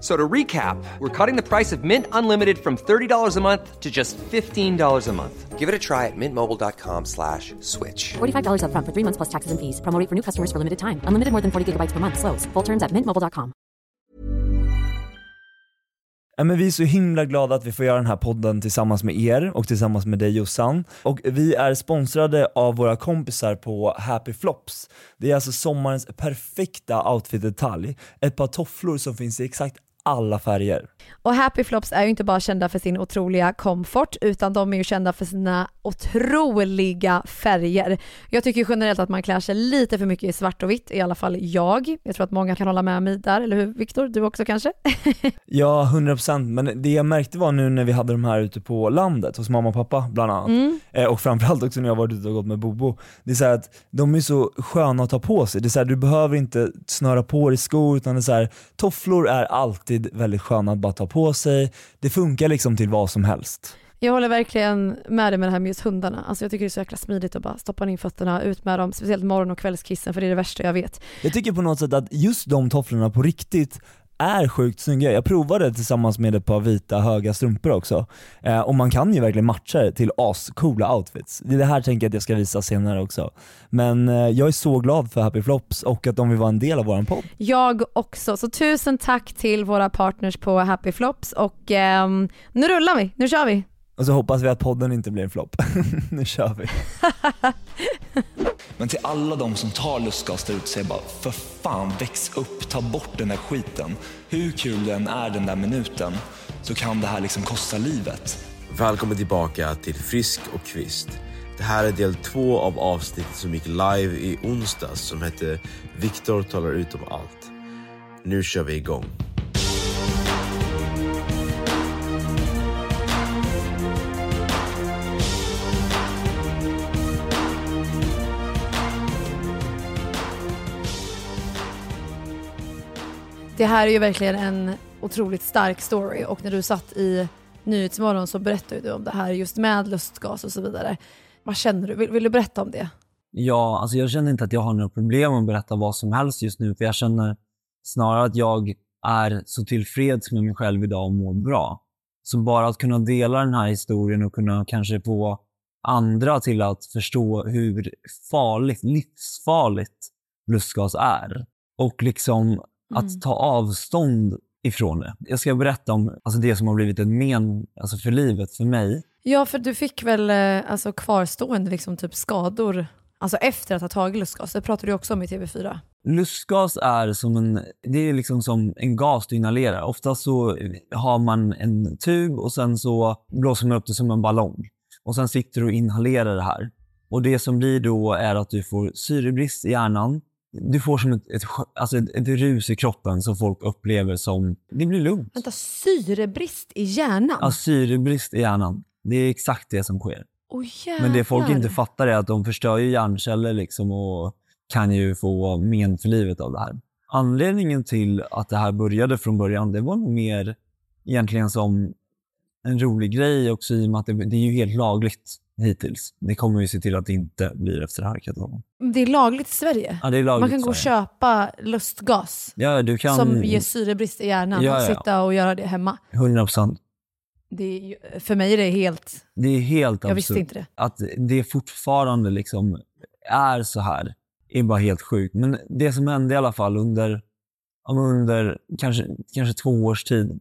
So to recap, we're cutting the price of Mint Unlimited from $30 a month to just $15 a month. Give it a try at mintmobile.com/switch. $45 up front for 3 months plus taxes and fees. Promo rate for new customers for limited time. Unlimited more than 40 gigabytes per month. Slows full terms at mintmobile.com. Ja, men vi är så himla glada att vi får göra den här podden tillsammans med er och tillsammans med dig, Jossan. Och vi är sponsrade av våra kompisar på Happy Flops. Det är alltså sommarens perfekta outfit-detalj. Ett par tofflor som finns i exakt alla färger. Och Happy Flops är ju inte bara kända för sin otroliga komfort, utan de är ju kända för sina otroliga färger. Jag tycker ju generellt att man klär sig lite för mycket i svart och vitt, i alla fall jag. Jag tror att många kan hålla med mig där, eller hur Viktor? Du också kanske? Ja, 100%. Men det jag märkte var nu när vi hade de här ute på landet, hos mamma och pappa bland annat. Mm. Och framförallt också när jag varit ute och gått med Bobo. Det är så här att de är så sköna att ta på sig. Det är så här, du behöver inte snöra på dig skor, utan det är så här, tofflor är alltid väldigt skönt att bara ta på sig. Det funkar liksom till vad som helst. Jag håller verkligen med dig med det här med just hundarna. Alltså jag tycker det är så jäkla smidigt att bara stoppa in fötterna ut med dem, speciellt morgon- och kvällskissen, för det är det värsta jag vet. Jag tycker på något sätt att just de tofflorna på riktigt är sjukt snygga. Jag provade tillsammans med ett par vita höga strumpor också. Och man kan ju verkligen matcha det till ascoola outfits. Det här tänker jag att jag ska visa senare också. Men jag är så glad för Happy Flops och att de vill vara en del av våran podd. Jag också. Så tusen tack till våra partners på Happy Flops. Och nu rullar vi. Nu kör vi. Och så hoppas vi att podden inte blir en flopp. Nu kör vi. Men till alla de som tar lustgas ut säger bara, för fan, väx upp, ta bort den här skiten. Hur kul den är den där minuten, så kan det här liksom kosta livet. Välkommen tillbaka till Frisk och Kvist. Det här är del 2 av avsnittet som gick live i onsdags, som hette Viktor talar ut om allt. Nu kör vi igång. Det här är ju verkligen en otroligt stark story, och när du satt i Nyhetsmorgon så berättade du om det här just med lustgas och så vidare. Vad känner du? Vill du berätta om det? Ja, alltså jag känner inte att jag har några problem att berätta vad som helst just nu, för jag känner snarare att jag är så tillfreds med mig själv idag och mår bra. Så bara att kunna dela den här historien och kunna kanske få andra till att förstå hur farligt, livsfarligt lustgas är, och liksom att ta avstånd ifrån det. Jag ska berätta om alltså det som har blivit ett men alltså för livet för mig. Ja, för du fick väl alltså kvarstående liksom typ skador alltså efter att ha tagit lustgas. Det pratade du också om i TV4. Lustgas är som det är liksom som en gas du inhalerar. Ofta så har man en tub och sen så blåser man upp det som en ballong. Och sen sitter du och inhalerar det här. Och det som blir då är att du får syrebrist i hjärnan. Du får som ett rus i kroppen som folk upplever som... Det blir lugnt. Vänta, syrebrist i hjärnan? Ja, syrebrist i hjärnan. Det är exakt det som sker. Men det folk inte fattar är att de förstör ju hjärnceller liksom, och kan ju få men för livet av det här. Anledningen till att det här började från början, det var nog mer egentligen som en rolig grej också, i och med att det är ju helt lagligt hittills. Det kommer ju se till att det inte blir efter det här katalogen. Det är lagligt i Sverige? Ja, det är lagligt. Man kan gå och köpa lustgas, ja, du kan... som ger syrebrist i hjärnan, ja, ja. Och sitta och göra det hemma. 100%. Det är, för mig är det helt... Det är helt absurd. Jag visste inte det. Att det fortfarande liksom är så här är bara helt sjukt. Men det som hände i alla fall under kanske 2 års tid,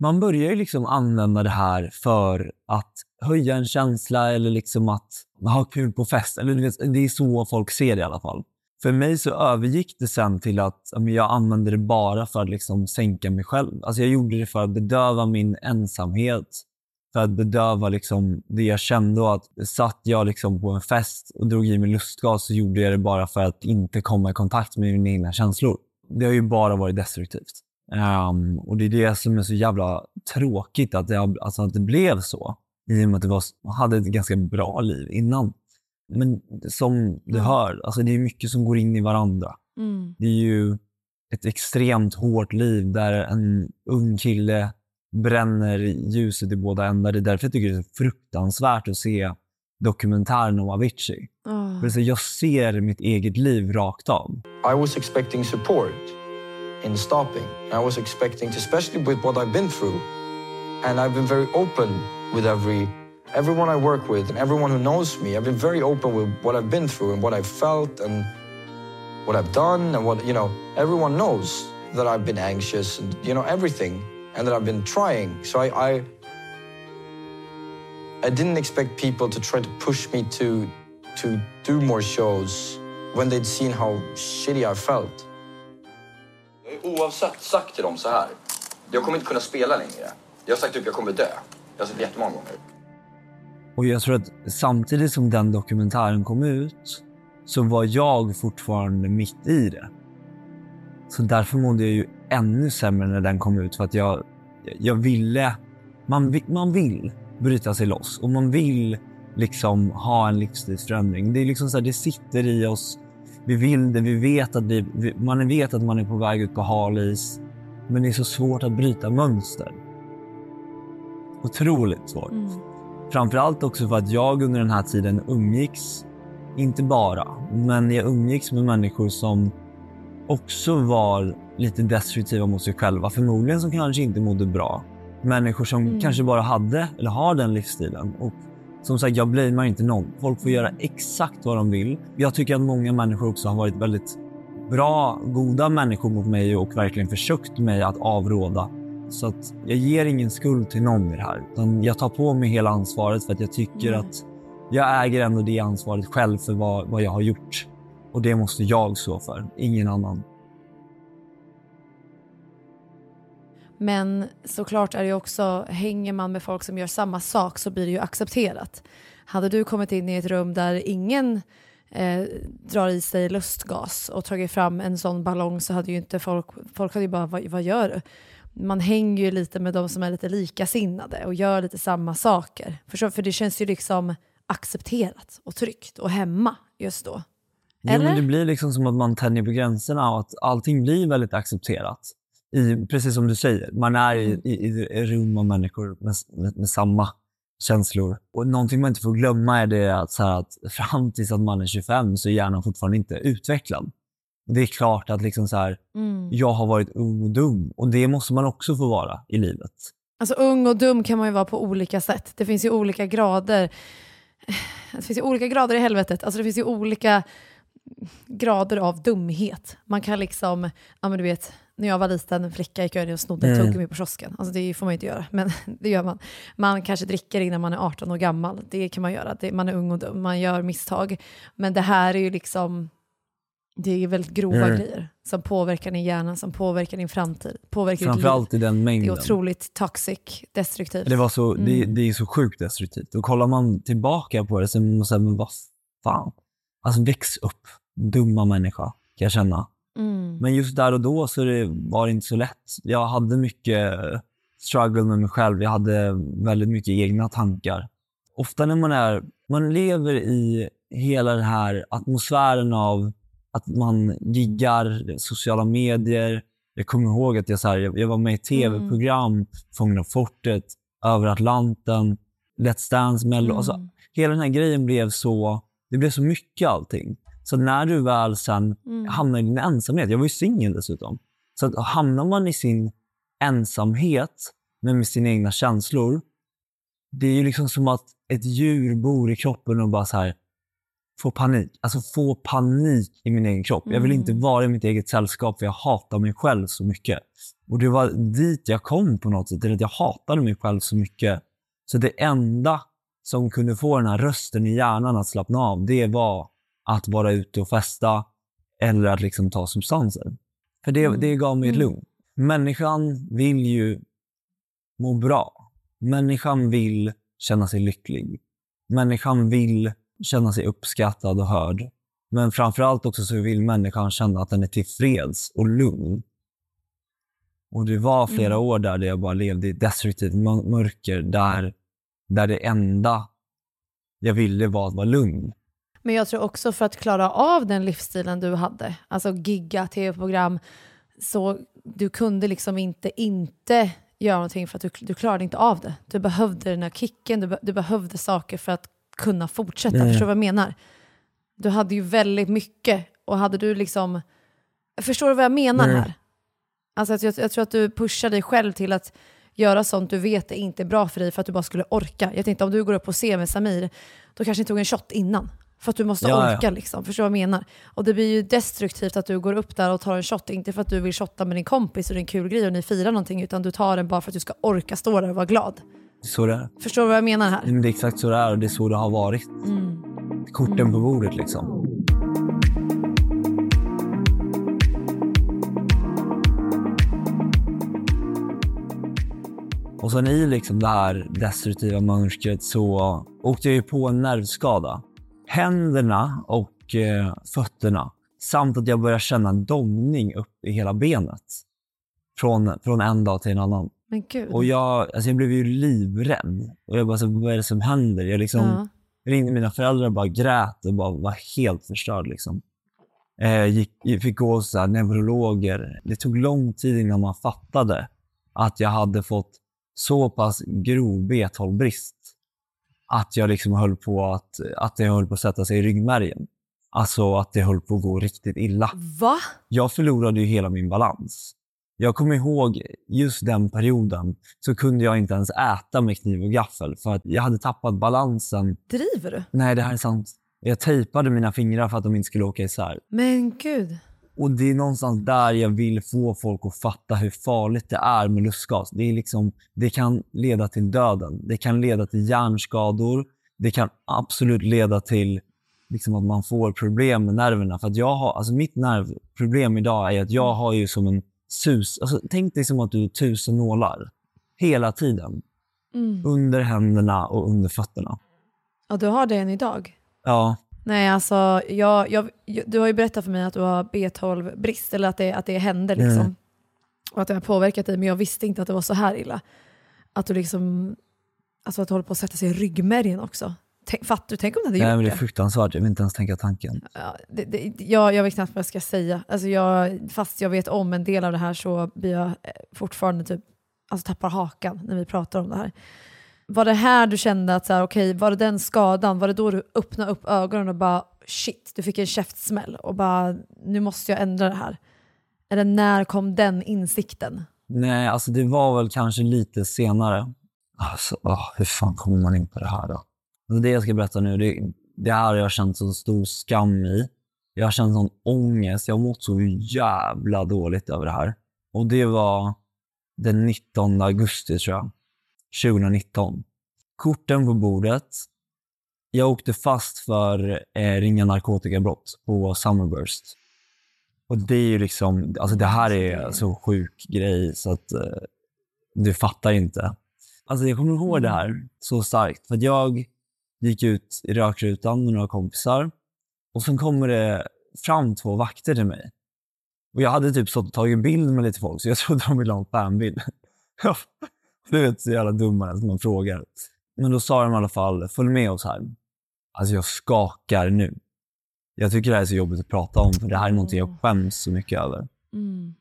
man börjar ju liksom använda det här för att höja en känsla eller liksom att ha kul på fest. Eller det är så folk ser det i alla fall. för mig så övergick det sen till att jag använde det bara för att liksom sänka mig själv. Alltså jag gjorde det för att bedöva min ensamhet. För att bedöva liksom det jag kände, och att satt jag liksom på en fest och drog i mig lustgas, så gjorde jag det bara för att inte komma i kontakt med mina egna känslor. Det har ju bara varit destruktivt. Och det är det som är så jävla tråkigt, att det blev så. I och med att jag hade ett ganska bra liv innan. Men som du hör, alltså det är mycket som går in i varandra. Mm. Det är ju ett extremt hårt liv där en ung kille bränner ljuset i båda ändar. Det är därför jag tycker det är så fruktansvärt att se dokumentären om Avicii. Oh. För jag ser mitt eget liv rakt av. I was expecting support in stopping. I was expecting, especially with what I've been through. And I've been very open with everyone I work with and everyone who knows me. I've been very open with what I've been through and what I've felt and what I've done and what, everyone knows that I've been anxious and, everything. And that I've been trying. So I didn't expect people to try to push me to do more shows when they'd seen how shitty I felt. Oavsett sagt till dem så här. Jag kommer inte kunna spela längre. Jag har sagt att jag kommer dö. Jag har sett jättemånga gånger. Och jag tror att samtidigt som den dokumentären kom ut så var jag fortfarande mitt i det. Så därför mådde jag ju ännu sämre när den kom ut, för att jag ville, man vill bryta sig loss och man vill liksom ha en livsstilsförändring. Det är liksom så här, det sitter i oss, vi vill det, vi vet att man vet att man är på väg ut på halis, men det är så svårt att bryta mönster. Otroligt svårt. Mm. Framförallt också för att jag under den här tiden umgicks, inte bara, men jag umgicks med människor som också var lite destruktiva mot sig själva, förmodligen, som kanske inte mådde bra. Människor som kanske bara hade eller har den livsstilen. Och som sagt, jag blamear inte någon. Folk får göra exakt vad de vill. Jag tycker att många människor också har varit väldigt bra, goda människor mot mig och verkligen försökt mig att avråda. Så att jag ger ingen skuld till någon i det här, utan jag tar på mig hela ansvaret, för att jag tycker att jag äger ändå det ansvaret själv för vad jag har gjort. Och det måste jag stå för, ingen annan. Men såklart är det ju också, hänger man med folk som gör samma sak så blir det ju accepterat. Hade du kommit in i ett rum där ingen drar i sig lustgas och tagit fram en sån ballong, så hade ju inte folk hade ju bara, vad gör du? Man hänger ju lite med de som är lite likasinnade och gör lite samma saker. Förstår? För det känns ju liksom accepterat och tryggt och hemma just då. Ja, men det blir liksom som att man tänjer på gränserna och att allting blir väldigt accepterat. Precis som du säger, man är i rum av människor med samma känslor. Och någonting man inte får glömma är det att, att fram tills att man är 25 så är hjärnan fortfarande inte utvecklad. Det är klart att liksom jag har varit ung och dum, och det måste man också få vara i livet. Alltså ung och dum kan man ju vara på olika sätt. Det finns ju olika grader. Det finns ju olika grader i helvetet. Alltså det finns ju olika grader av dumhet. Man kan liksom, när jag var liten flicka gick jag ner och snodde tuggummi på kiosken. Alltså det får man inte göra, men det gör man. Man kanske dricker innan man är 18 år gammal. Det kan man göra. Man är ung och dum. Man gör misstag. Men det här är ju liksom, det är väldigt grova grejer som påverkar din hjärna, som påverkar din framtid. Påverkar framförallt ditt liv. I den mängden. Det är otroligt toxic, destruktivt. Det är så sjukt destruktivt. Och kollar man tillbaka på det så måste man säga, vad fan? Alltså väx upp, dumma människa kan jag känna. Mm. Men just där och då så var det inte så lätt. Jag hade mycket struggle med mig själv. Jag hade väldigt mycket egna tankar. Ofta när man lever i hela den här atmosfären av att man giggar, sociala medier. Jag kommer ihåg att jag var med i tv-program, Fångna Fortet, Över Atlanten, Let's Dance, Melo. Alltså, hela den här grejen blev så. Det blev så mycket allting. Så när du väl sen hamnar i din ensamhet. Jag var ju singel dessutom. Så att hamnar man i sin ensamhet med sina egna känslor. Det är ju liksom som att ett djur bor i kroppen och bara får panik. Alltså få panik i min egen kropp. Jag vill inte vara i mitt eget sällskap, för jag hatar mig själv så mycket. Och det var dit jag kom på något sätt. Till att jag hatade mig själv så mycket. Så det enda som kunde få den här rösten i hjärnan att slappna av, det var att vara ute och festa eller att liksom ta substanser. För det gav mig ett lugn. Människan vill ju må bra. Människan vill känna sig lycklig. Människan vill känna sig uppskattad och hörd. Men framförallt också så vill människan känna att den är tillfreds och lugn. Och det var flera år där jag bara levde i destruktivt mörker. Där det enda jag ville var att vara lugn. Men jag tror också för att klara av den livsstilen du hade. Alltså gigga, tv-program. Så du kunde liksom inte göra någonting för att du klarade inte av det. Du behövde den här kicken. Du behövde saker för att kunna fortsätta. Förstår du vad jag menar? Du hade ju väldigt mycket. Och hade du liksom... Förstår du vad jag menar här? Alltså jag tror att du pushar dig själv till att göra sånt du vet är inte bra för dig för att du bara skulle orka. Jag tänkte om du går upp och ser med Samir, då kanske inte tog en shot innan. För att du måste orka liksom, förstår vad jag menar. Och det blir ju destruktivt att du går upp där och tar en shot, inte för att du vill shotta med din kompis och det är en kul grej och ni firar någonting, utan du tar den bara för att du ska orka stå där och vara glad. Så det är. Förstår du vad jag menar här? Men det är exakt så det är och det är så det har varit. Korten på bordet liksom. Och sen i liksom det här destruktiva mönstret så åkte jag ju på en nervskada. Händerna och fötterna. Samt att jag började känna en domning upp i hela benet. Från en dag till en annan. Men gud. Och jag blev ju livrädd. Och jag bara, så, vad är det som händer? Jag liksom ringde mina föräldrar och bara grät och bara var helt förstörd liksom. Fick gå så här, neurologer. Det tog lång tid innan man fattade att jag hade fått så pass grov bethållbrist att jag liksom höll på att sätta sig i ryggmärgen. Alltså att det höll på att gå riktigt illa. Va? Jag förlorade ju hela min balans. Jag kommer ihåg just den perioden så kunde jag inte ens äta med kniv och gaffel för att jag hade tappat balansen. Driver du? Nej, det här är sant. Jag tejpade mina fingrar för att de inte skulle åka isär. Men gud. Och det är någonstans där jag vill få folk att fatta hur farligt det är med lustgas. Det är liksom, det kan leda till döden. Det kan leda till hjärnskador. Det kan absolut leda till liksom att man får problem med nerverna. För att mitt nervproblem idag är att jag har ju som en sus. Alltså, tänk dig som att du 1000 nålar hela tiden. Under händerna och under fötterna. Ja, du har det än idag. Ja. Nej, alltså du har ju berättat för mig att du har B12-brist eller att det händer liksom. Och att det har påverkat dig, men jag visste inte att det var så här illa. Att du liksom, alltså att du håller på att sätta sig i ryggmärgen också. Tänk om det hade gjort det. Nej, men det är fruktansvärt. Jag vill inte ens tänka tanken. Ja, jag vet knappt vad jag ska säga. Alltså fast jag vet om en del av det här så blir jag fortfarande typ, alltså tappar hakan när vi pratar om det här. Var det här du kände att så här, okej, var det den skadan? Var det då du öppnade upp ögonen och bara shit, du fick en käftsmäll och bara nu måste jag ändra det här? Eller när kom den insikten? Nej, alltså det var väl kanske lite senare. Alltså, hur fan kommer man in på det här då? Alltså, det jag ska berätta nu, det här jag har känt så stor skam i. Jag har känt sån ångest. Jag har mått så jävla dåligt över det här. Och det var den 19 augusti tror jag. 2019. Korten på bordet. Jag åkte fast för ringa narkotikabrott på Summerburst. Och det är ju liksom, alltså det här är så sjuk grej så att du fattar inte. Alltså jag kommer ihåg det här så starkt. För att jag gick ut i rökrutan med några kompisar. Och sen kommer det fram 2 vakter till mig. Och jag hade typ så tagit bild med lite folk så jag trodde de ville ha en fanbild. Du vet, så jävla dummare som man frågar. Men då sa de i alla fall, följ med oss här. Alltså jag skakar nu. Jag tycker det här är så jobbigt att prata om. För det här är någonting jag skäms så mycket över.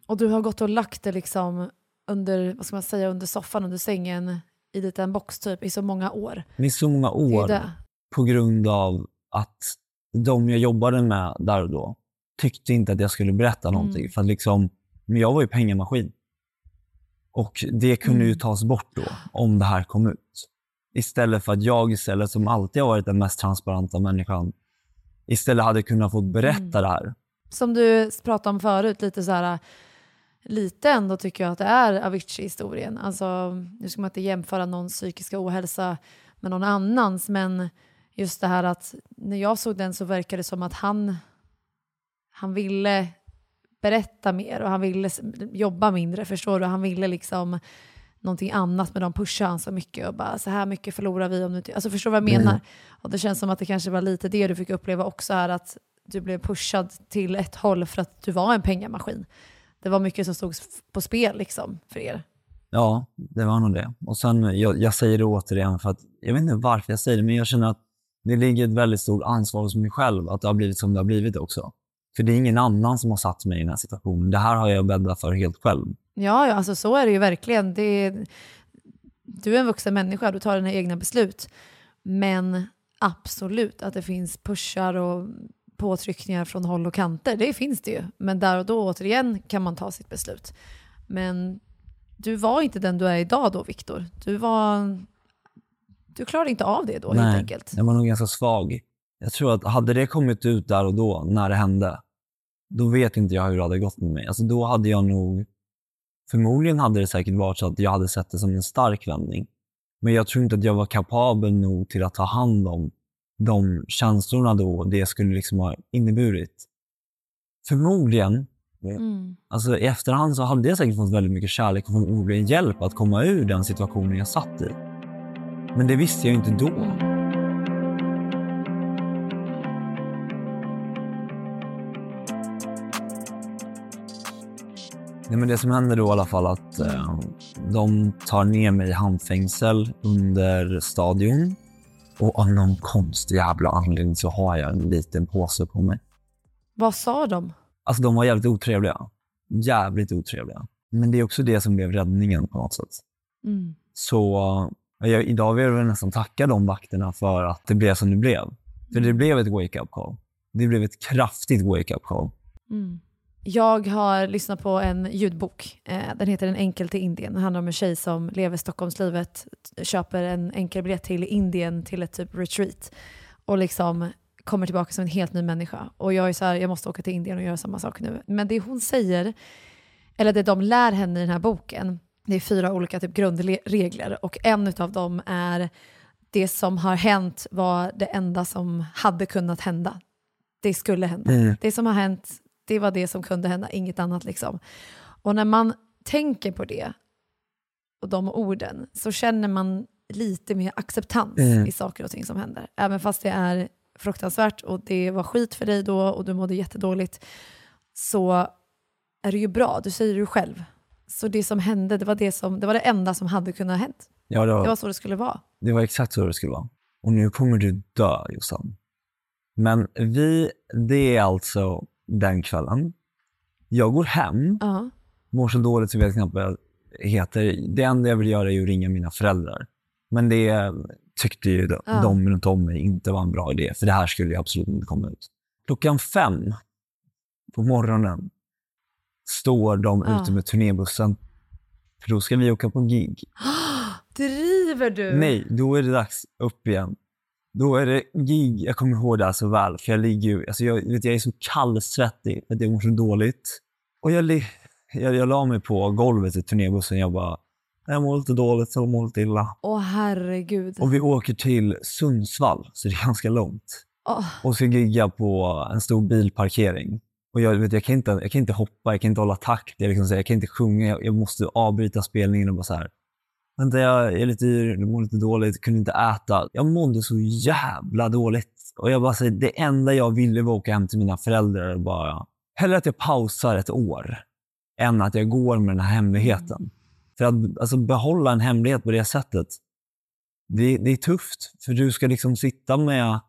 Och du har gått och lagt det liksom under, vad ska man säga, under soffan, under sängen. I lite en box typ, i så många år. I så många år. Det är det. På grund av att de jag jobbade med där och då tyckte inte att jag skulle berätta någonting. För att liksom, men jag var ju pengamaskin. Och det kunde ju tas bort då om det här kom ut. Istället för att jag istället, som alltid har varit den mest transparenta människan, istället hade kunnat få berätta det här. Som du pratade om förut, lite så här, lite ändå tycker jag att det är Avicii-historien. Alltså, nu ska man inte jämföra någon psykiska ohälsa med någon annans, men just det här att när jag såg den så verkade det som att han han ville berätta mer och han ville jobba mindre, förstår du? Han ville liksom någonting annat, men de pushade han så mycket och bara, så här mycket förlorar vi om du inte... Alltså förstår vad jag menar? Mm. Och det känns som att det kanske var lite det du fick uppleva också här, att du blev pushad till ett håll för att du var en pengamaskin. Det var mycket som stod på spel liksom för er. Ja, det var nog det. Och sen, jag säger det återigen för att, jag vet inte varför jag säger det, men jag känner att det ligger ett väldigt stort ansvar hos mig själv att det har blivit som det har blivit också. För det är ingen annan som har satt mig i den här situationen. Det här har jag bäddat för helt själv. Ja, alltså så är det ju verkligen. Du är en vuxen människa, du tar dina egna beslut. Men absolut att det finns pushar och påtryckningar från håll och kanter, det finns det ju. Men där och då återigen kan man ta sitt beslut. Men du var inte den du är idag då, Viktor. Du klarade inte av det då. Nej, helt enkelt. Nej, jag var nog ganska svag. Jag tror att hade det kommit ut där och då, när det hände, då vet inte jag hur det hade gått med mig. Alltså då hade jag nog... Förmodligen hade det säkert varit så att jag hade sett det som en stark vändning. Men jag tror inte att jag var kapabel nog till att ta hand om de känslorna då. Det skulle liksom ha inneburit. Förmodligen... Alltså i efterhand så hade jag säkert fått väldigt mycket kärlek och förmodligen hjälp att komma ur den situationen jag satt i. Men det visste jag inte då. Nej, men det som hände då i alla fall att de tar ner mig i handfängsel under stadion. Och av någon konstig jävla anledning så har jag en liten påse på mig. Vad sa de? Alltså de var jävligt otrevliga. Jävligt otrevliga. Men det är också det som blev räddningen på något sätt. Mm. Så idag vill jag nästan tacka de vakterna för att det blev som det blev. För det blev ett wake-up call. Det blev ett kraftigt wake-up call. Mm. Jag har lyssnat på en ljudbok. Den heter En enkel till Indien. Det handlar om en tjej som lever Stockholmslivet. Köper en enkel biljett till Indien till ett typ retreat. Och liksom... kommer tillbaka som en helt ny människa. Och jag är så här, jag måste åka till Indien och göra samma sak nu. Men det hon säger, eller det de lär henne i den här boken, det är 4 olika typ grundregler. Och en utav dem är, det som har hänt var det enda som hade kunnat hända. Det skulle hända. Mm. Det som har hänt, det var det som kunde hända. Inget annat liksom. Och när man tänker på det och de orden, så känner man lite mer acceptans i saker och ting som händer. Även fast det är fruktansvärt och det var skit för dig då och du mådde jättedåligt, så är det ju bra, du säger det själv. Så det som hände, det var det enda som hade kunnat hända. Ja, det var så det skulle vara. Det var exakt så det skulle vara. Och nu kommer du dö, Jossan. Men det är alltså den kvällen. Jag går hem. Mår så dåligt så vet jag knappt vad jag heter. Det enda jag vill göra är att ringa mina föräldrar. Men det är... tyckte ju de runt om mig inte var en bra idé. För det här skulle ju absolut inte komma ut. 5:00 på morgonen står de ute med turnébussen. För då ska vi åka på gig. Driver du? Nej, då är det dags upp igen. Då är det gig. Jag kommer ihåg det här så väl. För jag ligger ju... Alltså jag är så kallsvettig. För att jag mår så dåligt. Och jag la mig på golvet i turnébussen. Jag bara... Jag mår lite dåligt, så jag mår lite illa. Åh, herregud. Och vi åker till Sundsvall, så det är ganska långt. Och ska gigga på en stor bilparkering. Och jag kan inte hoppa, jag kan inte hålla takt. Jag kan inte sjunga, jag måste avbryta spelningen och bara så här. Vänta, jag är lite yr, jag mår lite dåligt, kunde inte äta. Jag mådde så jävla dåligt. Och jag bara säger, det enda jag ville var åka hem till mina föräldrar och bara... Hellre att jag pausar ett år än att jag går med den här hemligheten. Mm. För att alltså, behålla en hemlighet på det sättet, det är tufft. För du ska liksom sitta med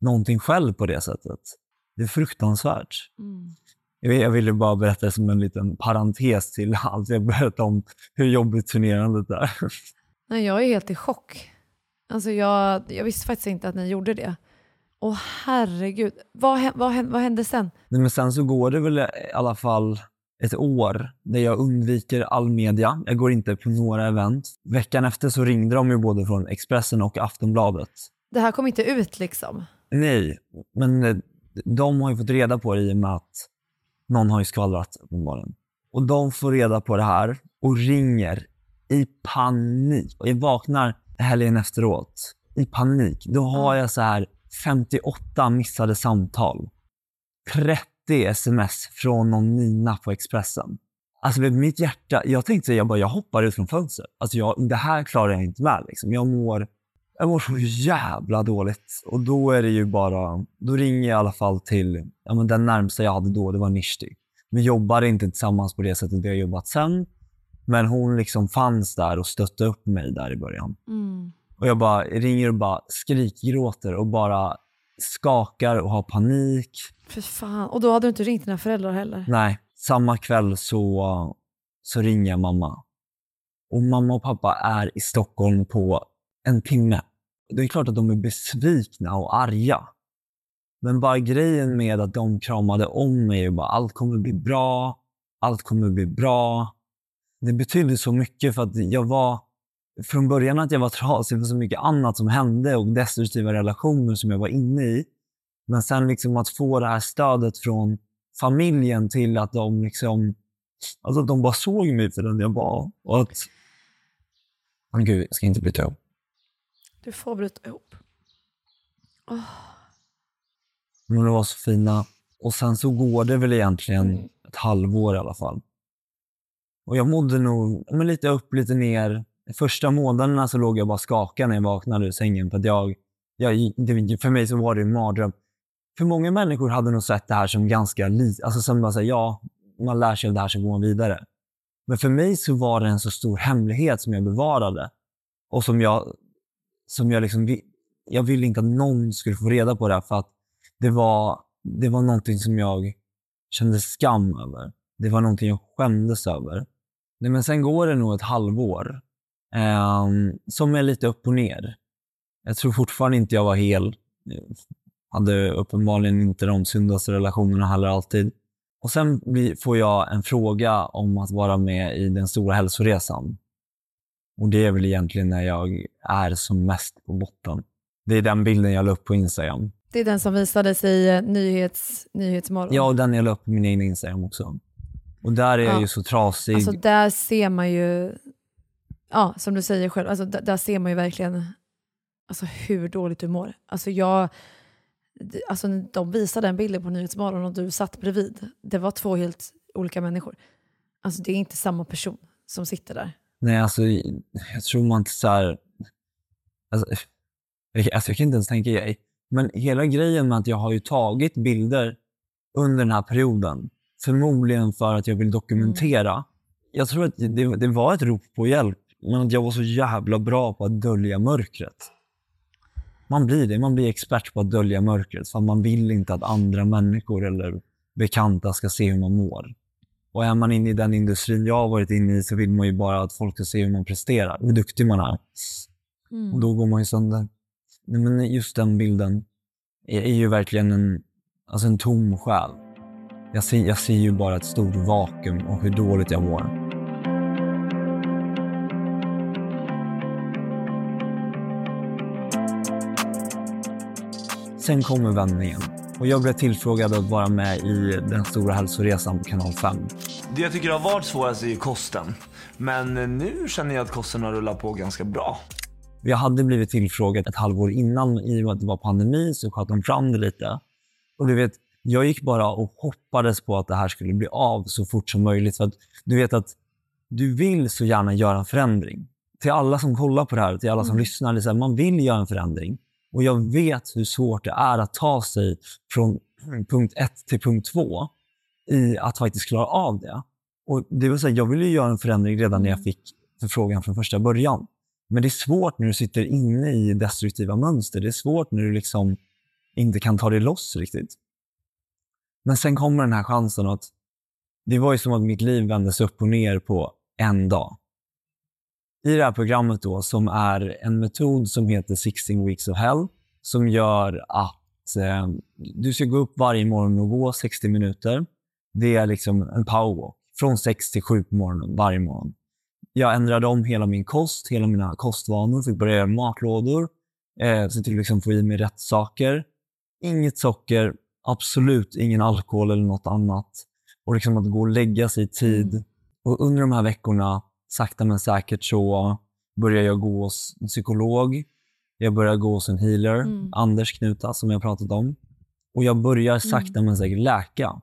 någonting själv på det sättet. Det är fruktansvärt. Mm. Jag ville bara berätta som en liten parentes till allt jag berättade om hur jobbigt turnerandet är. Nej, jag är helt i chock. Alltså, jag visste faktiskt inte att ni gjorde det. Åh, herregud. Vad hände sen? Nej, men sen så går det väl i alla fall... ett år där jag undviker all media. Jag går inte på några event. Veckan efter så ringde de ju både från Expressen och Aftonbladet. Det här kom inte ut liksom? Nej, men de har ju fått reda på det i och med att någon har ju skvallrat uppenbarligen. Och de får reda på det här och ringer i panik. Och jag vaknar helgen efteråt i panik. Då har jag så här 58 missade samtal. 30 30 sms från någon Nina på Expressen. Alltså med mitt hjärta, jag tänkte att jag hoppar ut från fönstret. Alltså det här klarar jag inte med. Liksom. Jag mår så jävla dåligt. Och då är det ju bara, då ringer jag i alla fall till, ja, men den närmsta jag hade då, det var Nishti. Vi jobbade inte tillsammans på det sättet vi har jobbat sen. Men hon liksom fanns där och stöttade upp mig där i början. Mm. Och jag bara ringer och bara skrikgråter och bara skakar och har panik. För fan, och då hade du inte ringt dina föräldrar heller? Nej, samma kväll så ringer jag mamma. Och mamma och pappa är i Stockholm på en timme. Det är klart att de är besvikna och arga. Men bara grejen med att de kramade om mig och bara allt kommer bli bra. Det betydde så mycket för att jag var från början att jag var trasig för så mycket annat som hände och destruktiva relationer som jag var inne i. Men sen liksom att få det här stödet från familjen till att de liksom, alltså att de bara såg mig för den jag var. Och att, men gud, jag ska inte bryta ihop. Du får bryta ihop. Åh. Men det var så fina. Och sen så går det väl egentligen ett halvår i alla fall. Och jag mådde nog lite upp, lite ner. De första månaderna så låg jag bara skakad när jag vaknade ur sängen. För att för mig så var det en mardröm. För många människor hade nog sett det här som ganska lite. Alltså som bara säger, ja, man lär sig av det här så går man vidare. Men för mig så var det en så stor hemlighet som jag bevarade. Och som jag liksom, jag ville inte att någon skulle få reda på det. För att det var någonting som jag kände skam över. Det var någonting jag skämdes över. Nej, men sen går det nog ett halvår. Som är lite upp och ner. Jag tror fortfarande inte jag var hel. Hade uppenbarligen inte de sundaste relationerna heller alltid. Och sen får jag en fråga om att vara med i den stora hälsoresan. Och det är väl egentligen när jag är som mest på botten. Det är den bilden jag la upp på Instagram. Det är den som visades i Nyhetsmorgon. Ja, och den jag la upp på min egen Instagram också. Och där är jag ju så trasig. Alltså där ser man ju... Ja, som du säger själv, alltså, där ser man ju verkligen, alltså, hur dåligt du mår. Alltså de visade den bilden på Nyhetsmorgon och du satt bredvid. Det var två helt olika människor. Alltså det är inte samma person som sitter där. Nej, alltså jag tror man inte så här... Alltså, jag kan inte ens tänka mig. Men hela grejen med att jag har ju tagit bilder under den här perioden. Förmodligen för att jag vill dokumentera. Jag tror att det var ett rop på hjälp. Men att jag var så jävla bra på att dölja mörkret. Man blir expert på att dölja mörkret. För man vill inte att andra människor eller bekanta ska se hur man mår. Och är man inne i den industrin jag har varit inne i så vill man ju bara att folk ska se hur man presterar. Hur duktig man är. Och då går man ju sönder. Men just den bilden är ju verkligen en tom själ. Jag ser ju bara ett stort vakuum och hur dåligt jag mår. Sen kommer vändningen. Och jag blev tillfrågad att vara med i den stora hälsoresan på Kanal 5. Det jag tycker har varit svårast är kosten. Men nu känner jag att kosten har rullat på ganska bra. Jag hade blivit tillfrågad ett halvår innan i och att det var pandemi så sköt de fram det lite. Och du vet, jag gick bara och hoppades på att det här skulle bli av så fort som möjligt. För att du vet att du vill så gärna göra en förändring. Till alla som kollar på det här och till alla som lyssnar, det är så här, man vill göra en förändring. Och jag vet hur svårt det är att ta sig från punkt 1 till punkt 2 i att faktiskt klara av det. Och det vill säga, jag ville ju göra en förändring redan när jag fick förfrågan från första början. Men det är svårt när du sitter inne i destruktiva mönster. Det är svårt när du liksom inte kan ta dig loss riktigt. Men sen kommer den här chansen att det var ju som att mitt liv vändes upp och ner på en dag. I det här programmet då, som är en metod som heter 16 Weeks of Hell, som gör att du ska gå upp varje morgon och gå 60 minuter. Det är liksom en powerwalk från 6 till 7 på morgonen varje morgon. Jag ändrade om hela min kost, hela mina kostvanor, fick börja göra matlådor, så till liksom få i mig rätt saker. Inget socker, absolut ingen alkohol eller något annat. Och liksom att gå och lägga sig i tid. Och under de här veckorna, sakta men säkert, så börjar jag gå hos en psykolog. Jag börjar gå hos en healer, Anders Knuta, som jag pratat om. Och jag börjar sakta men säkert läka.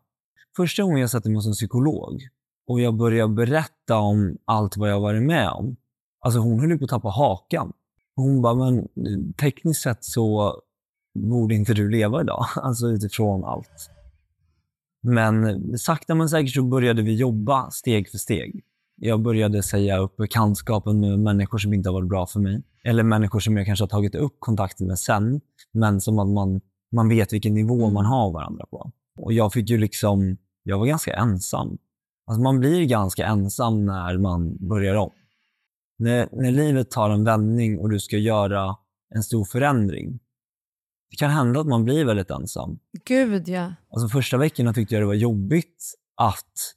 första gången jag satte mig hos en psykolog och jag började berätta om allt vad jag varit med om. Alltså hon höll på att tappa hakan. Hon bara, men tekniskt sett så borde inte du leva idag. Alltså utifrån allt. Men sakta men säkert så började vi jobba steg för steg. Jag började säga upp bekantskapen med människor som inte har varit bra för mig. Eller människor som jag kanske har tagit upp kontakten med sen. Men som att man vet vilken nivå man har varandra på. Och jag fick ju liksom, jag var ganska ensam. Alltså man blir ganska ensam när man börjar om. När livet tar en vändning och du ska göra en stor förändring. Det kan hända att man blir väldigt ensam. Gud, ja. Alltså första veckorna tyckte jag det var jobbigt att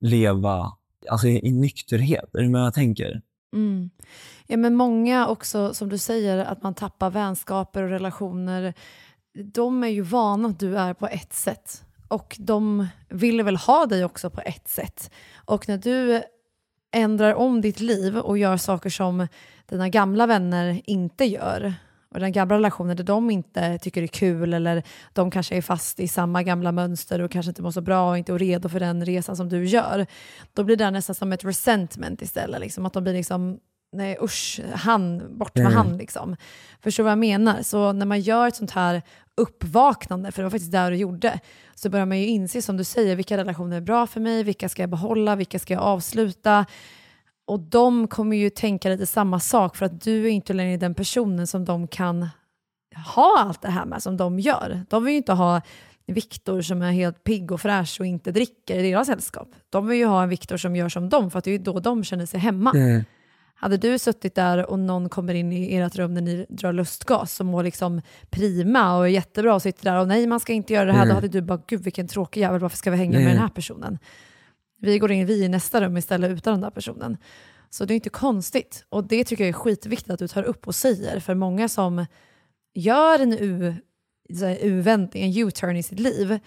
leva alltså i nykterhet. Är det vad jag tänker? Mm. Ja, men många också, som du säger, att man tappar vänskaper och relationer. De är ju vana att du är på ett sätt. Och de vill väl ha dig också på ett sätt. Och när du ändrar om ditt liv och gör saker som dina gamla vänner inte gör, och den gamla relationen där de inte tycker det är kul, eller de kanske är fast i samma gamla mönster och kanske inte mår så bra och inte är redo för den resan som du gör, då blir det nästan som ett resentment istället. Liksom. Att de blir liksom, nej usch, han, bort med han liksom. Förstår vad jag menar? Så när man gör ett sånt här uppvaknande, för det var faktiskt där du gjorde, så börjar man ju inse, som du säger, vilka relationer är bra för mig, vilka ska jag behålla, vilka ska jag avsluta. Och de kommer ju tänka lite samma sak, för att du är inte längre den personen som de kan ha allt det här med som de gör. De vill ju inte ha Viktor som är helt pigg och fräsch och inte dricker i deras sällskap. De vill ju ha en Viktor som gör som dem, för att det är ju då de känner sig hemma. Mm. Hade du suttit där och någon kommer in i ert rum när ni drar lustgas som mår liksom prima och är jättebra och sitter där och nej, man ska inte göra det här, då hade du bara, gud vilken tråkig jävel, varför ska vi hänga med den här personen? Vi går in i nästa rum istället utan den där personen. Så det är inte konstigt. Och det tycker jag är skitviktigt att du tar upp och säger. För många som gör en U-vändning, en U-turn i sitt liv,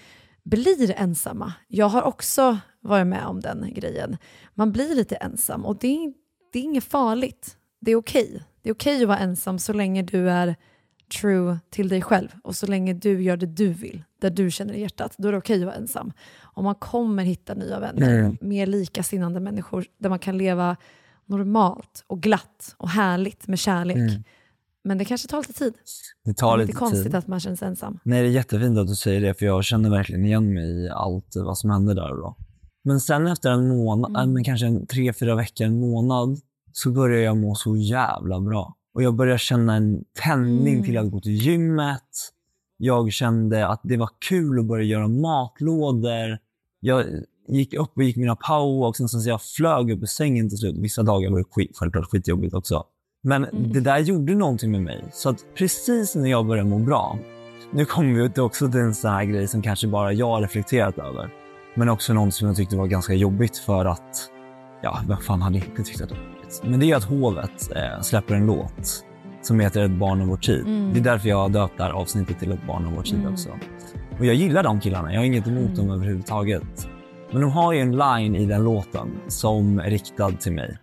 blir ensamma. Jag har också varit med om den grejen. Man blir lite ensam. Och det är inget farligt. Det är okej. Det är okej att vara ensam så länge du är true till dig själv. Och så länge du gör det du vill, där du känner i hjärtat, då är det okej att vara ensam. Och man kommer hitta nya vänner, mer likasinnande människor, där man kan leva normalt och glatt och härligt med kärlek. Men det kanske tar lite tid. Det är konstigt att man känns ensam. Nej, det är jättefint att du säger det, för jag känner verkligen igen mig i allt vad som hände där och då. Men sen efter en månad, men kanske 3-4 veckor, en månad, så började jag må så jävla bra. Och jag började känna en tändning till att gå till gymmet. Jag kände att det var kul att börja göra matlådor. Jag gick upp och gick mina power, och sen så jag flög upp i sängen till slut. Vissa dagar var det självklart skitjobbigt också. Men det där gjorde någonting med mig. Så att precis när jag började må bra, nu kommer vi ut också till en sån här grej som kanske bara jag har reflekterat över. Men också något som jag tyckte var ganska jobbigt, för att, ja, vem fan hade inte tyckt att det var jobbigt? Men det är att Hovet släpper en låt som heter Ett barn av vår tid. Det är därför jag döpt det här avsnittet till Ett barn av vår tid också. Och jag gillar de killarna, jag har inget emot dem överhuvudtaget. Men de har ju en line i den låten som är riktad till mig.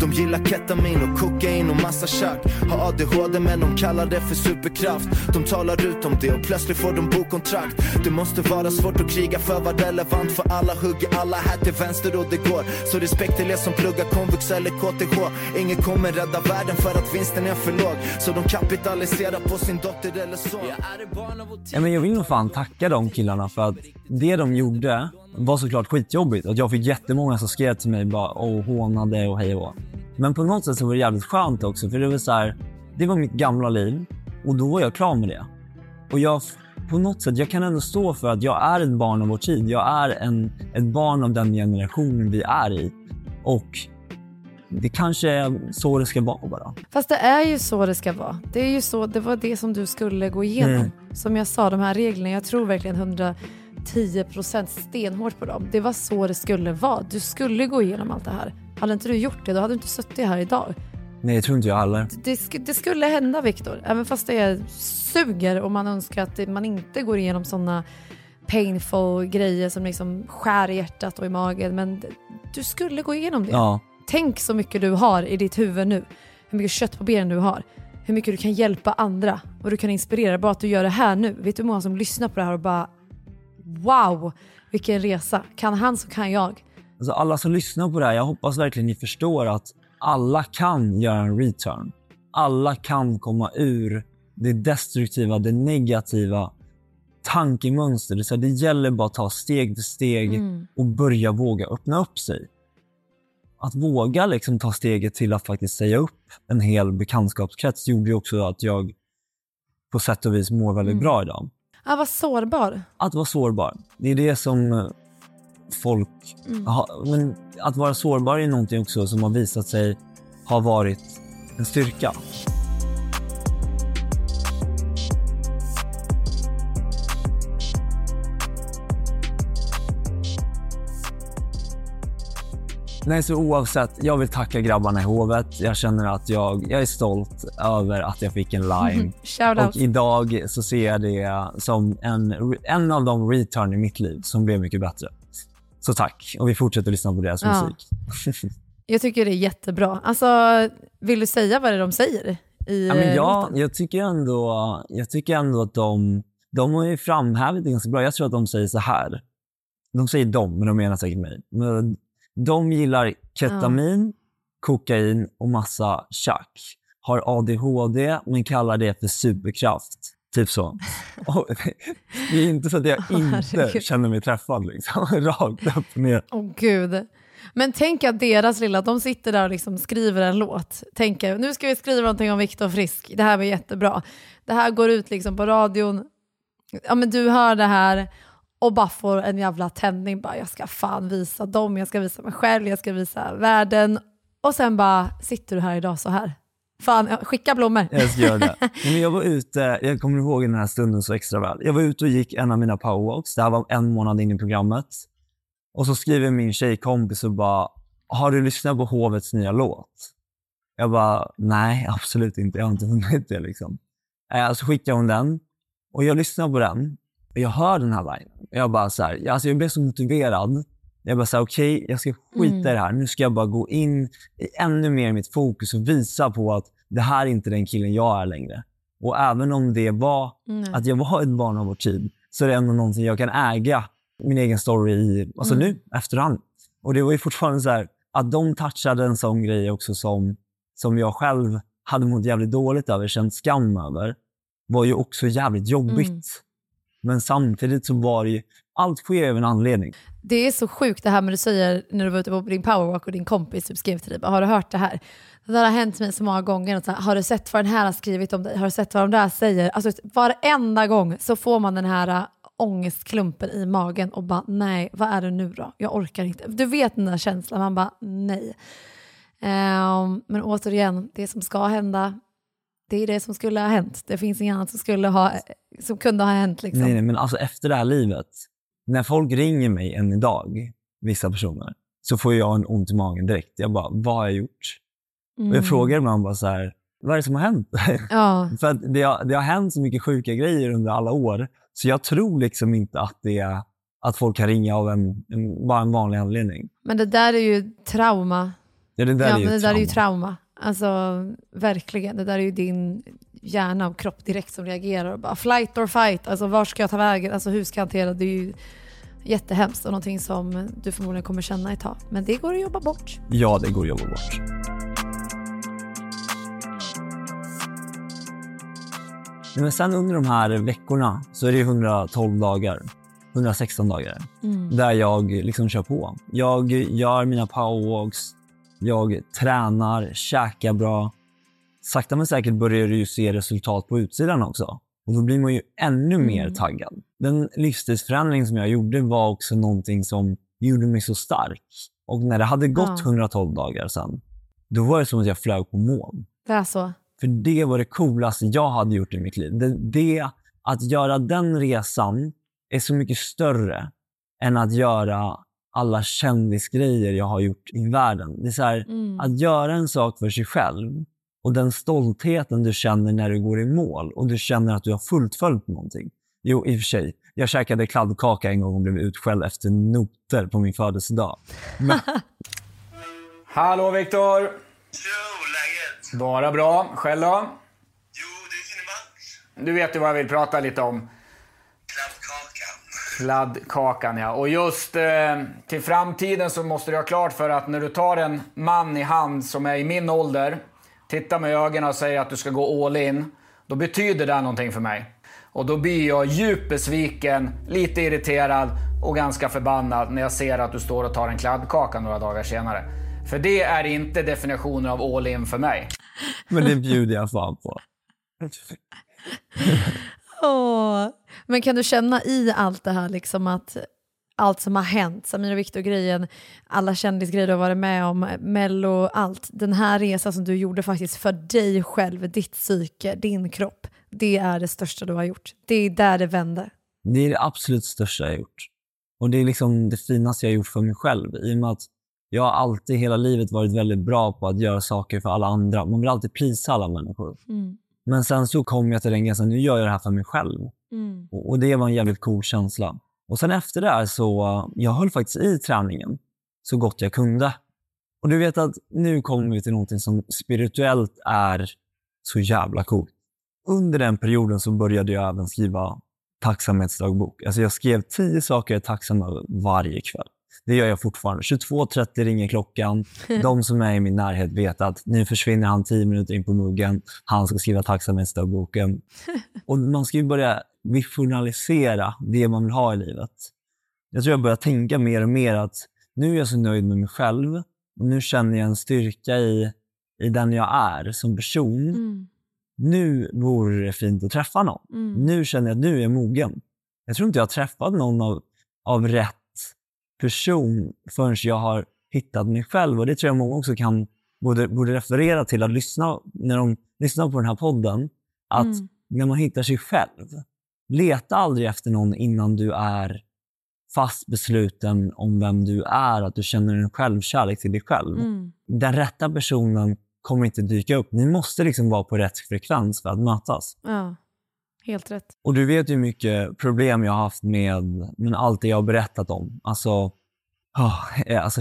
De gillar ketamin och kokain och massa tjack. Har ADHD men de kallar det för superkraft. De talar ut om det och plötsligt får de bokontrakt. Det måste vara svårt att kriga för vad relevant, för alla hugger alla här till vänster och det går. Så respekt till er som pluggar konvux eller KTH. Ingen kommer rädda världen för att vinsten är för låg. Så de kapitaliserar på sin dotter eller son. Ja, men jag vill nog fan tacka de killarna, för att det de gjorde var såklart skitjobbigt. Att jag fick jättemånga som skrev till mig bara, och hånade och hej och. Men på något sätt så var det jävligt skönt också. För det var så här, det var mitt gamla liv. Och då var jag klar med det. Och jag, på något sätt, jag kan ändå stå för att jag är ett barn av vår tid. Jag är ett barn av den generationen vi är i. Och det kanske är så det ska vara bara. Fast det är ju så det ska vara. Det är ju så, det var det som du skulle gå igenom. Som jag sa, de här reglerna, jag tror verkligen 110% stenhårt på dem. Det var så det skulle vara. Du skulle gå igenom allt det här. Hade inte du gjort det, då hade du inte suttit här idag. Nej, jag tror inte jag heller. Det skulle hända, Viktor. Även fast det suger och man önskar att man inte går igenom sådana painful grejer som liksom skär i hjärtat och i magen. Men du skulle gå igenom det. Ja. Tänk så mycket du har i ditt huvud nu. Hur mycket kött på benen du har. Hur mycket du kan hjälpa andra. Och du kan inspirera. Bara att du gör det här nu. Vet du hur många som lyssnar på det här och bara wow, vilken resa. Kan han så kan jag. Alltså alla som lyssnar på det här, jag hoppas verkligen ni förstår att alla kan göra en return. Alla kan komma ur det destruktiva, det negativa tankemönster. Så det gäller bara att ta steg till steg och börja våga öppna upp sig. Att våga liksom ta steget till att faktiskt säga upp en hel bekantskapskrets gjorde ju också att jag på sätt och vis mår väldigt bra idag. Att vara sårbar. Att vara sårbar. Det är det som folk... Men att vara sårbar är någonting också som har visat sig ha varit en styrka. Nej, så oavsett, jag vill tacka grabbarna i Hovet. Jag känner att jag är stolt över att jag fick en line. Och idag så ser jag det som en av de return i mitt liv som blev mycket bättre. Så tack. Och vi fortsätter lyssna på deras musik. Jag tycker det är jättebra. Alltså, vill du säga vad det de säger? Jag tycker ändå att de har ju framhävt det ganska bra. Jag tror att de säger så här. De säger dem, men de menar säkert mig. Men de gillar ketamin, kokain och massa tjack. Har ADHD men kallar det för superkraft. Typ så. Och det är inte så att jag inte känner mig träffad. Liksom. Rakt upp och ner. Åh gud. Men tänk att deras lilla, de sitter där och liksom skriver en låt. Tänker, nu ska vi skriva någonting om Victor Frisk. Det här var jättebra. Det här går ut liksom på radion. Ja, men du hör det här. Och bara får en jävla tändning. Bara, jag ska fan visa dem. Jag ska visa mig själv. Jag ska visa världen. Och sen bara, sitter du här idag så här? Fan, skicka blommor. Jag ska göra det. Men jag var ute, jag kommer ihåg den här stunden så extra väl. Jag var ute och gick en av mina powerwalks. Det här var 1 månad in i programmet. Och så skriver min tjejkompis och bara, har du lyssnat på Hovets nya låt? Jag bara, nej, absolut inte. Jag har inte hunnit det liksom. Så skickade hon den. Och jag lyssnade på den. Och jag hör den här line. Jag bara så här, alltså jag blev så motiverad. Jag bara så här, okej, jag ska skita i det här. Nu ska jag bara gå in i ännu mer mitt fokus och visa på att det här är inte den killen jag är längre. Och även om det var att jag var ett barn av vår tid, så är det ändå någonting jag kan äga min egen story i, alltså nu, efterhand. Och det var ju fortfarande så här, att de touchade en sån grej också som jag själv hade mått jävligt dåligt över, känt skam över, var ju också jävligt jobbigt. Men samtidigt så var det ju, allt sker över en anledning. Det är så sjukt det här med du säger när du var ute på din powerwalk och din kompis typ skrev till dig. Har du hört det här? Det har hänt mig så många gånger. Och så här, har du sett vad den här har skrivit om dig? Har du sett vad de där säger? Alltså varenda gång så får man den här ångestklumpen i magen och bara nej, vad är det nu då? Jag orkar inte. Du vet den där känslan, man bara nej. Men återigen, det som ska hända, det är det som skulle ha hänt. Det finns inget annat som kunde ha hänt. Liksom. Nej, men alltså efter det här livet, när folk ringer mig än idag, vissa personer, så får jag en ont i magen direkt. Jag bara, vad har jag gjort? Och jag frågar man bara så här, vad är det som har hänt? Ja. För att det har hänt så mycket sjuka grejer under alla år. Så jag tror liksom inte att det är att folk kan ringa av bara en vanlig anledning. Men det där är ju trauma. Ja, det där är ju trauma. Alltså, verkligen. Det där är ju din hjärna och kropp direkt som reagerar och bara flight or fight. Alltså, var ska jag ta vägen? Alltså, hur ska jag hantera? Det är ju jättehemskt och någonting som du förmodligen kommer känna ett tag. Men det går att jobba bort. Ja, det går att jobba bort. Men sen under de här veckorna så är det 112 dagar. 116 dagar. Där jag liksom kör på. Jag gör mina powerwalks. Jag tränar, käkar bra. Sakta men säkert börjar du ju se resultat på utsidan också. Och då blir man ju ännu mer taggad. Den livsstilsförändring som jag gjorde var också någonting som gjorde mig så stark. Och när det hade gått 112 dagar sen, då var det som att jag flög på moln. Det är så. För det var det coolaste jag hade gjort i mitt liv. Det att göra den resan är så mycket större än att göra alla kändisgrejer jag har gjort i världen. Det är så här, att göra en sak för sig själv och den stoltheten du känner när du går i mål och du känner att du har fullföljt någonting. Jo, i och för sig. Jag käkade kladdkaka en gång och blev utskälld efter noter på min födelsedag. Men... Hallå Viktor! Jo, läget? Bara bra. Själv då? Jo, det är fint. Du vet ju vad jag vill prata lite om. Kladdkakan. Sladdkakan, ja. Och just till framtiden så måste du ha klart för att när du tar en man i hand som är i min ålder, tittar med ögonen och säger att du ska gå all in, då betyder det någonting för mig. Och då blir jag djupt besviken, lite irriterad och ganska förbannad när jag ser att du står och tar en kladdkaka några dagar senare. För det är inte definitionen av all in för mig. Men det bjuder jag fan på. Åh, men kan du känna i allt det här liksom att allt som har hänt, Samir och Viktor-grejen, alla kändisgrejer du har varit med om, Melo, allt, den här resan som du gjorde faktiskt för dig själv, ditt psyke, din kropp, det är det största du har gjort. Det är där det vände. Det är det absolut största jag har gjort. Och det är liksom det finaste jag har gjort för mig själv, i och med att jag har alltid hela livet varit väldigt bra på att göra saker för alla andra. Man vill alltid prisa alla människor. Mm. Men sen så kom jag till den gränsen, nu gör jag det här för mig själv. Mm. Och det var en jävligt cool känsla. Och sen efter det här så, jag höll faktiskt i träningen så gott jag kunde. Och du vet att nu kommer vi till någonting som spirituellt är så jävla coolt. Under den perioden så började jag även skriva tacksamhetsdagbok. Alltså jag skrev 10 saker jag är tacksam över varje kväll. Det gör jag fortfarande. 22:30 ringer klockan. De som är i min närhet vet att nu försvinner han 10 minuter in på muggen. Han ska skriva tacksamhetsdagboken. Och man ska ju börja visualisera det man vill ha i livet. Jag tror jag börjar tänka mer och mer att nu är jag så nöjd med mig själv. Och nu känner jag en styrka i den jag är som person. Mm. Nu vore det fint att träffa någon. Mm. Nu känner jag att nu är jag mogen. Jag tror inte jag har träffat någon av rätt person förrän jag har hittat mig själv, och det tror jag många också kan borde referera till att lyssna när de lyssnar på den här podden, att när man hittar sig själv, leta aldrig efter någon innan du är fast besluten om vem du är, att du känner en självkärlek till dig själv. Den rätta personen kommer inte dyka upp, ni måste liksom vara på rätt frekvens för att mötas. Ja. Helt rätt. Och du vet ju hur mycket problem jag har haft med allt det jag har berättat om. Alltså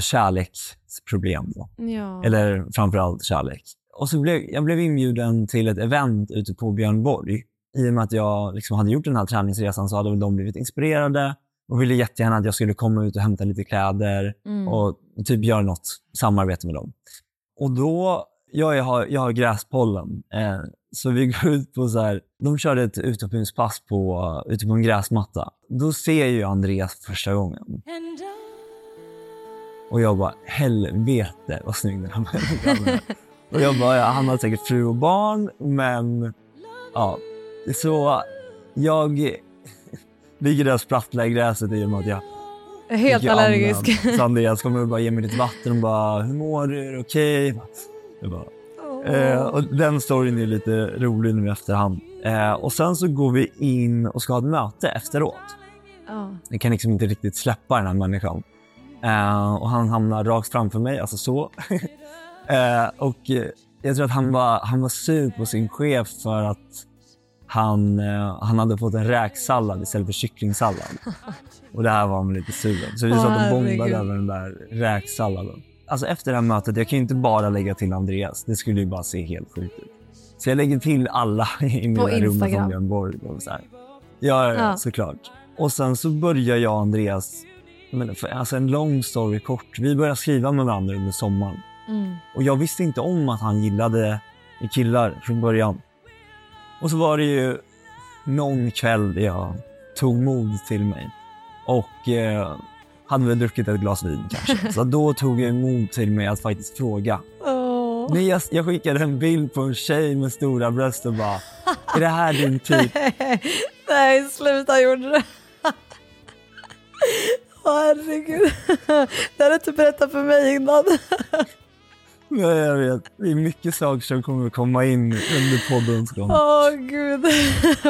kärleksproblem då. Ja. Eller framförallt kärlek. Och så blev jag inbjuden till ett event ute på Björn Borg. I och med att jag liksom hade gjort den här träningsresan så hade de blivit inspirerade. Och ville jättegärna att jag skulle komma ut och hämta lite kläder. Och typ göra något samarbete med dem. Och då, jag har gräspollen. Så vi går ut på så här, de körde ett utomhuspass ute på en gräsmatta. Då ser ju Andreas första gången. Och jag bara, helvete vad snygg den här människan är. Och jag bara, han har säkert fru och barn, men ja. Så jag ligger där och sprattlar i gräset i och med att jag är helt allergisk. Så Andreas kommer och bara ger mig lite vatten och bara, hur mår du? Är det okej? Jag bara... och den storyn är lite rolig nu i efterhand. Och sen så går vi in och ska ha ett möte efteråt. Jag kan liksom inte riktigt släppa den här människan. Och han hamnar rakt framför mig, alltså så. Och jag tror att han var sur på sin chef för att han hade fått en räksallad istället för kycklingsallad. Och det här var han lite sur. Så vi satt och bombade över den där räksalladen. Alltså efter det här mötet, jag kan ju inte bara lägga till Andreas. Det skulle ju bara se helt sjukt ut. Så jag lägger till alla i mina rum från Björn Borg. Och så här. Ja, såklart. Och sen så börjar jag och Andreas, alltså en lång story kort. Vi började skriva med varandra under sommaren. Och jag visste inte om att han gillade killar från början. Och så var det ju någon kväll jag tog mod till mig. Och... hade väl druckit ett glas vin kanske. Så då tog jag emot till mig att faktiskt fråga. Men jag skickade en bild på en tjej med stora bröst och bara, är det här din typ? Nej, sluta gjorde det. Herregud. Det hade du berättat för mig innan. Nej, jag vet. Det är mycket saker som kommer att komma in under poddens gång. Åh gud,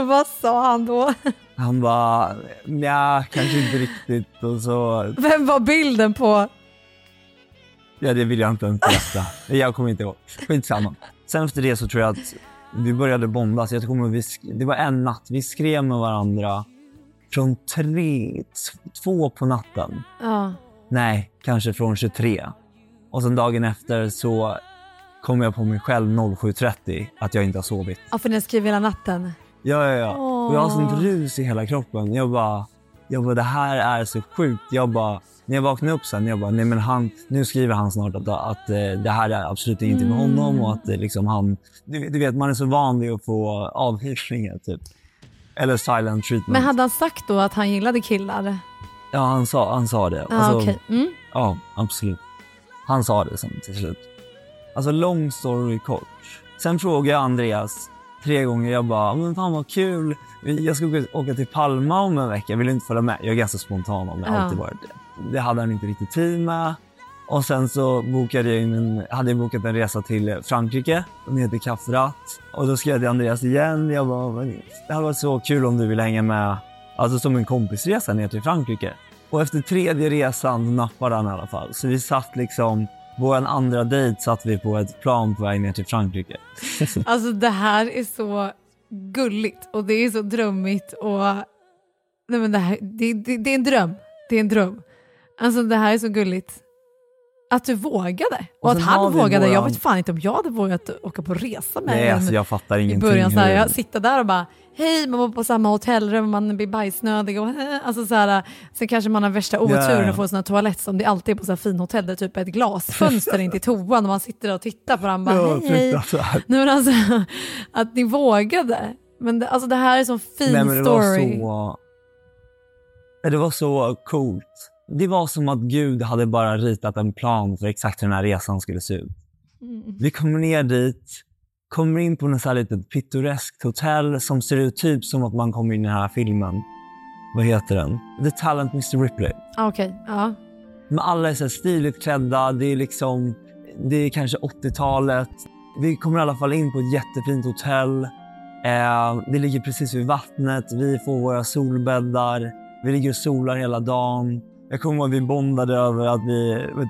vad sa han då? Han bara, nja, kanske inte riktigt. Och så... Vem var bilden på? Ja, det vill jag inte ens berätta. Jag kommer inte ihåg. Skitsamma. Sen efter det så tror jag att vi började bondas. Jag kommer det var en natt. Vi skrev med varandra från 2 på natten. Ja. Nej, kanske från 23. Och sen dagen efter så kom jag på mig själv 07:30 att jag inte har sovit. Ja, för ni skrev hela natten. Ja. Och jag har sånt rus i hela kroppen. Jag bara, Jag bara, det här är så sjukt. Jag bara, när jag vaknade upp sen, jag bara, nej men han, nu skriver han snart att det här är absolut inte med honom och att liksom han, du vet, man är så van vid att få avhyrsningar typ. Eller silent treatment. Men hade han sagt då att han gillade killar? Ja, han sa det. Ah, alltså, okay. Ja, absolut. Han sa det sen till slut. Alltså, long story kort. Sen frågade jag Andreas 3 gånger. Jag bara, men fan vad kul. Jag ska åka till Palma om en vecka. Jag vill inte följa med. Jag är ganska spontan om det. Ja. Alltid varit det. Det hade han inte riktigt tid med. Och sen så hade jag bokat en resa till Frankrike. Ner till Kaffrat. Och då skrev jag till Andreas igen. Jag bara, det hade varit så kul om du ville hänga med. Alltså som en kompisresa ner till Frankrike. Och efter 3:e resan nappade han i alla fall. Så vi satt liksom... Vår andra dejt satt vi på ett plan på väg ner till Frankrike. Alltså det här är så gulligt. Och det är så drömmigt. Och... Nej, men det här, det är en dröm. Det är en dröm. Alltså det här är så gulligt. Att du vågade. Och att han vågade. Jag vet fan inte om jag hade vågat åka på resa med. Nej, alltså jag fattar ingenting. I början så här, jag sitter där och bara... Hej, man var på samma hotellrum, man blir bajsnödig och alltså så här, sen kanske man har värsta oturen och får såna toalett som det alltid är på så här fin hotell där typ ett glasfönster in till toan och man sitter där och tittar på den bara hej. Nu men alltså att ni vågade. Men det, alltså det här är så fin story. Det var så coolt. Det var som att Gud hade bara ritat en plan för exakt hur den här resan skulle se ut. Mm. Vi kommer ner dit. Kommer in på en så här litet pittoreskt hotell som ser ut typ som att man kommer in i den här filmen. Vad heter den? The Talented Mr. Ripley. Okej, ja. Men alla är så här stiligt klädda. Det är liksom, det är kanske 80-talet. Vi kommer i alla fall in på ett jättefint hotell. Det ligger precis vid vattnet. Vi får våra solbäddar. Vi ligger och solar hela dagen. Jag kommer ihåg att vi bondade över att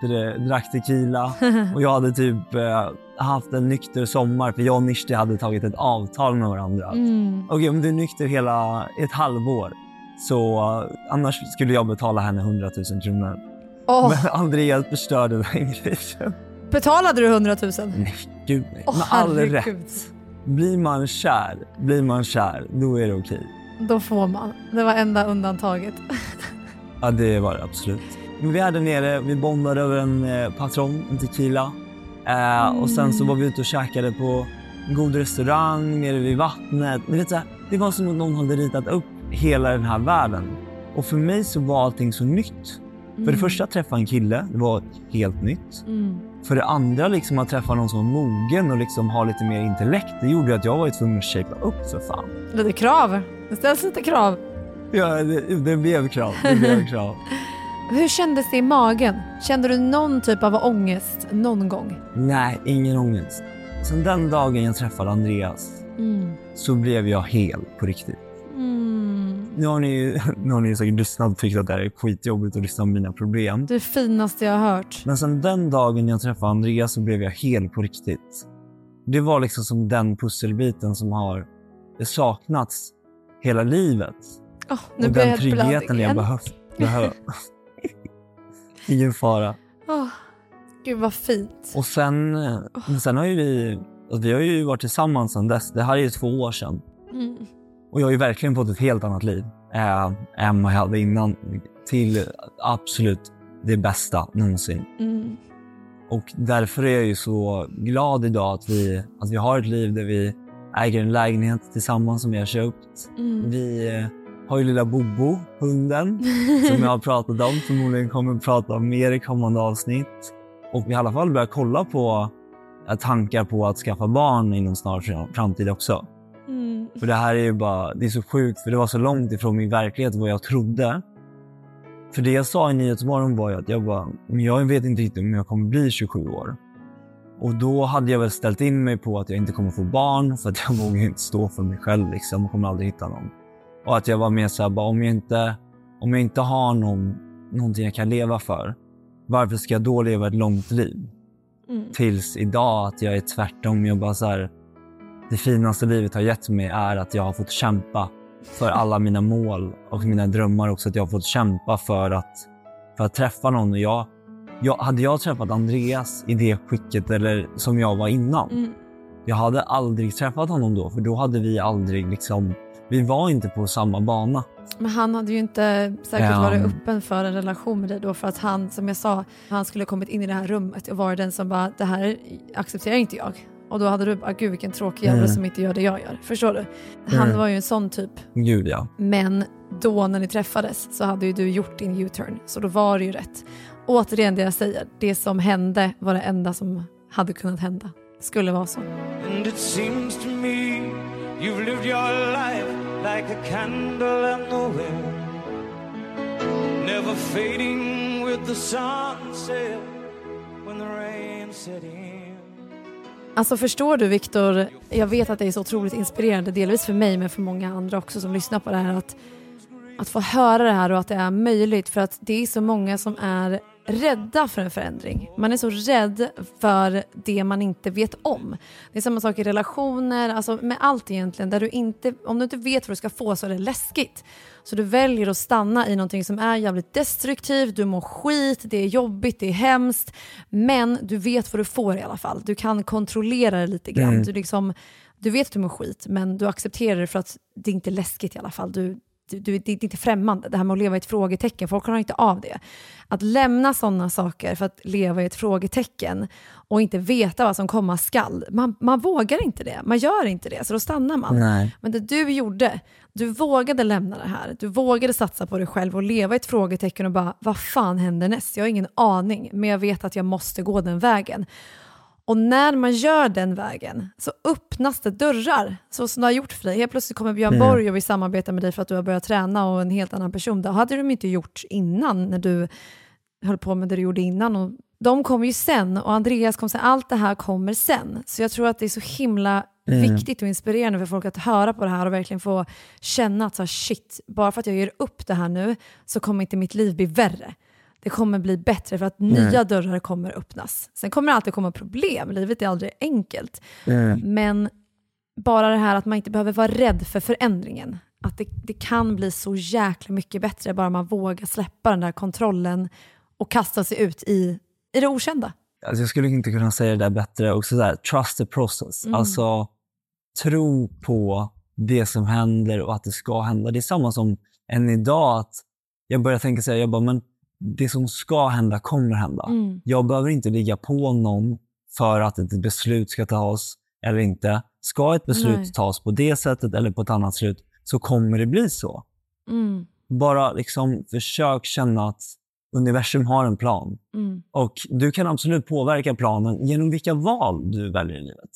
vi drack tequila. Och jag hade typ... haft en nykter sommar, för jag och Nishti hade tagit ett avtal med varandra. Okej, om du är nykter hela ett halvår så annars skulle jag betala henne 100 000 kronor. Men Andreas förstörde den grejen. Betalade du 100 000? Nej, gud nej. Men all rätt. Blir man kär, då är det okej. Då får man. Det var enda undantaget. Ja, det var det absolut. Men vi hade nere, vi bondade över en patron, en tequila. Och sen så var vi ute och käkade på en god restaurang nere vid vattnet. Men vet du, det var som att någon hade ritat upp hela den här världen. Och för mig så var allting så nytt. För det första, träffa en kille, det var helt nytt. För det andra, liksom, att träffa någon som var mogen och liksom ha lite mer intellekt. Det gjorde att jag var tvungen att shapea upp, för fan. Lite krav, det ställs lite krav. Ja, det blev krav, det blev krav. Hur kändes det i magen? Kände du någon typ av ångest någon gång? Nej, ingen ångest. Sen den dagen jag träffade Andreas så blev jag hel på riktigt. Nu har ni säkert lyssnat och tyckt att det här är skitjobbigt att lyssna på mina problem. Det finaste jag har hört. Men sen den dagen jag träffade Andreas så blev jag hel på riktigt. Det var liksom som den pusselbiten som har saknats hela livet. Nu och den tryggheten jag behövt. Ingen fara. Gud vad fint. Och sen har ju vi har ju varit tillsammans sedan dess. Det här är ju 2 år sedan. Och jag har ju verkligen fått ett helt annat liv än vad jag hade innan. Till absolut det bästa någonsin. Och därför är jag ju så glad idag att vi har ett liv där vi äger en lägenhet tillsammans som vi har köpt. Vi har ju lilla Bobo, hunden, som jag har pratat om. Förmodligen kommer att prata om mer i kommande avsnitt. Och vi har i alla fall börjat kolla på tankar på att skaffa barn inom snar framtid också. För det här är ju bara, det är så sjukt, för det var så långt ifrån min verklighet vad jag trodde. För det jag sa i Nyhetsmorgon var ju att jag vet inte riktigt om jag kommer bli 27 år. Och då hade jag väl ställt in mig på att jag inte kommer få barn, för att jag vågar inte stå för mig själv liksom och kommer aldrig hitta någon. Och att jag var med så här, bara, om jag inte har någonting jag kan leva för, varför ska jag då leva ett långt liv? Tills idag att jag är tvärtom. Jag bara så här, det finaste livet har gett mig är att jag har fått kämpa för alla mina mål och mina drömmar också. Att jag har fått kämpa för att träffa någon. Och hade jag träffat Andreas i det skicket eller som jag var innan, jag hade aldrig träffat honom då. För då hade vi aldrig liksom vi var inte på samma bana. Men han hade ju inte säkert varit öppen för en relation med dig då, för att han, som jag sa, han skulle kommit in i det här rummet och var den som bara, det här accepterar inte jag. Och då hade du bara, gud vilken tråkig jävla som inte gör det jag gör. Förstår du? Han var ju en sån typ. Gud ja. Men då när ni träffades så hade ju du gjort din U-turn. Så då var det ju rätt. Återigen det jag säger, det som hände var det enda som hade kunnat hända. Skulle vara så. And it seems to me you've lived your life like a candle in the wind, never fading with the sunset when the rain set in. Alltså förstår du Viktor, jag vet att det är så otroligt inspirerande, delvis för mig men för många andra också som lyssnar på det här, att få höra det här och att det är möjligt, för att det är så många som är rädda för en förändring. Man är så rädd för det man inte vet om. Det är samma sak i relationer, alltså med allt egentligen, där du inte, om du inte vet vad du ska få så är det läskigt. Så du väljer att stanna i någonting som är jävligt destruktivt, du mår skit, det är jobbigt, det är hemskt, men du vet vad du får i alla fall. Du kan kontrollera det lite grann. Du vet att du mår skit, men du accepterar det för att det inte är läskigt i alla fall. Det är inte främmande. Det här med att leva i ett frågetecken, folk har inte av det. Att lämna sådana saker för att leva i ett frågetecken och inte veta vad som komma skall, man vågar inte det, man gör inte det, så då stannar man. Nej. Men det du gjorde, du vågade lämna det här, du vågade satsa på dig själv och leva i ett frågetecken och bara, vad fan händer näst? Jag har ingen aning, men jag vet att jag måste gå den vägen. Och när man gör den vägen så öppnas det dörrar, så som du har gjort för dig. Helt plötsligt kommer Björn Borg och vill samarbeta med dig för att du har börjat träna och en helt annan person. Det hade de inte gjort innan, när du höll på med det du gjorde innan. Och de kom ju sen och Andreas kom sen. Allt det här kommer sen. Så jag tror att det är så himla viktigt och inspirerande för folk att höra på det här och verkligen få känna att så här, shit, bara för att jag ger upp det här nu så kommer inte mitt liv bli värre. Det kommer bli bättre för att nya dörrar kommer öppnas. Sen kommer det alltid komma problem. Livet är aldrig enkelt. Men bara det här att man inte behöver vara rädd för förändringen. Att det kan bli så jäkla mycket bättre. Bara man vågar släppa den där kontrollen och kasta sig ut i det okända. Alltså jag skulle inte kunna säga det där bättre. Och så där, trust the process. Alltså tro på det som händer och att det ska hända. Det är samma som än idag att jag börjar tänka så här, jag bara, men det som ska hända kommer hända. Jag behöver inte ligga på någon för att ett beslut ska tas eller inte. Ska ett beslut tas på det sättet eller på ett annat slut så kommer det bli så. Bara liksom försök känna att universum har en plan. Och du kan absolut påverka planen genom vilka val du väljer i livet.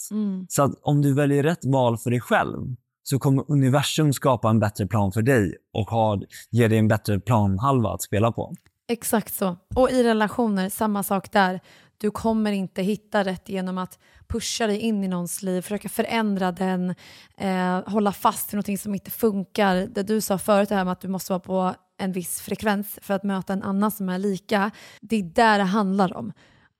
Så att om du väljer rätt val för dig själv så kommer universum skapa en bättre plan för dig och ge dig en bättre planhalva att spela på. Exakt så. Och i relationer, samma sak där. Du kommer inte hitta rätt genom att pusha dig in i någons liv, försöka förändra den, hålla fast vid någonting som inte funkar. Det du sa förut, det här med att du måste vara på en viss frekvens för att möta en annan som är lika. Det är där det handlar om.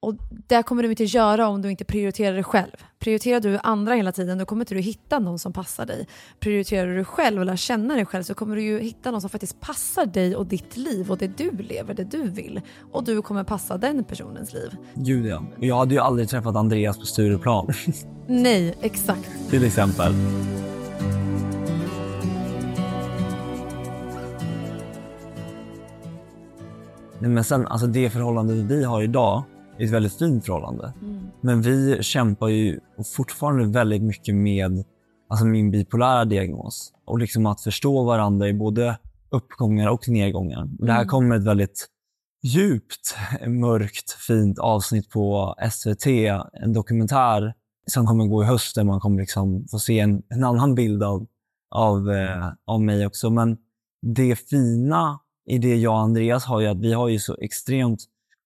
Och det kommer du inte göra om du inte prioriterar dig själv. Prioriterar du andra hela tiden, då kommer inte du hitta någon som passar dig. Prioriterar du dig själv och lär känna dig själv, så kommer du ju hitta någon som faktiskt passar dig och ditt liv och det du lever, det du vill. Och du kommer passa den personens liv. Gud ja. Jag hade ju aldrig träffat Andreas på Stureplan. Nej, exakt. Till exempel. Nej, men sen, alltså det förhållande vi har idag är ett väldigt fint förhållande. Men vi kämpar ju fortfarande väldigt mycket med alltså min bipolära diagnos. Och liksom att förstå varandra i både uppgångar och nedgångar. Det här kommer ett väldigt djupt, mörkt, fint avsnitt på SVT. En dokumentär som kommer gå i höst, där man kommer liksom få se en annan bild av mig också. Men det fina i det jag och Andreas har ju att vi har ju så extremt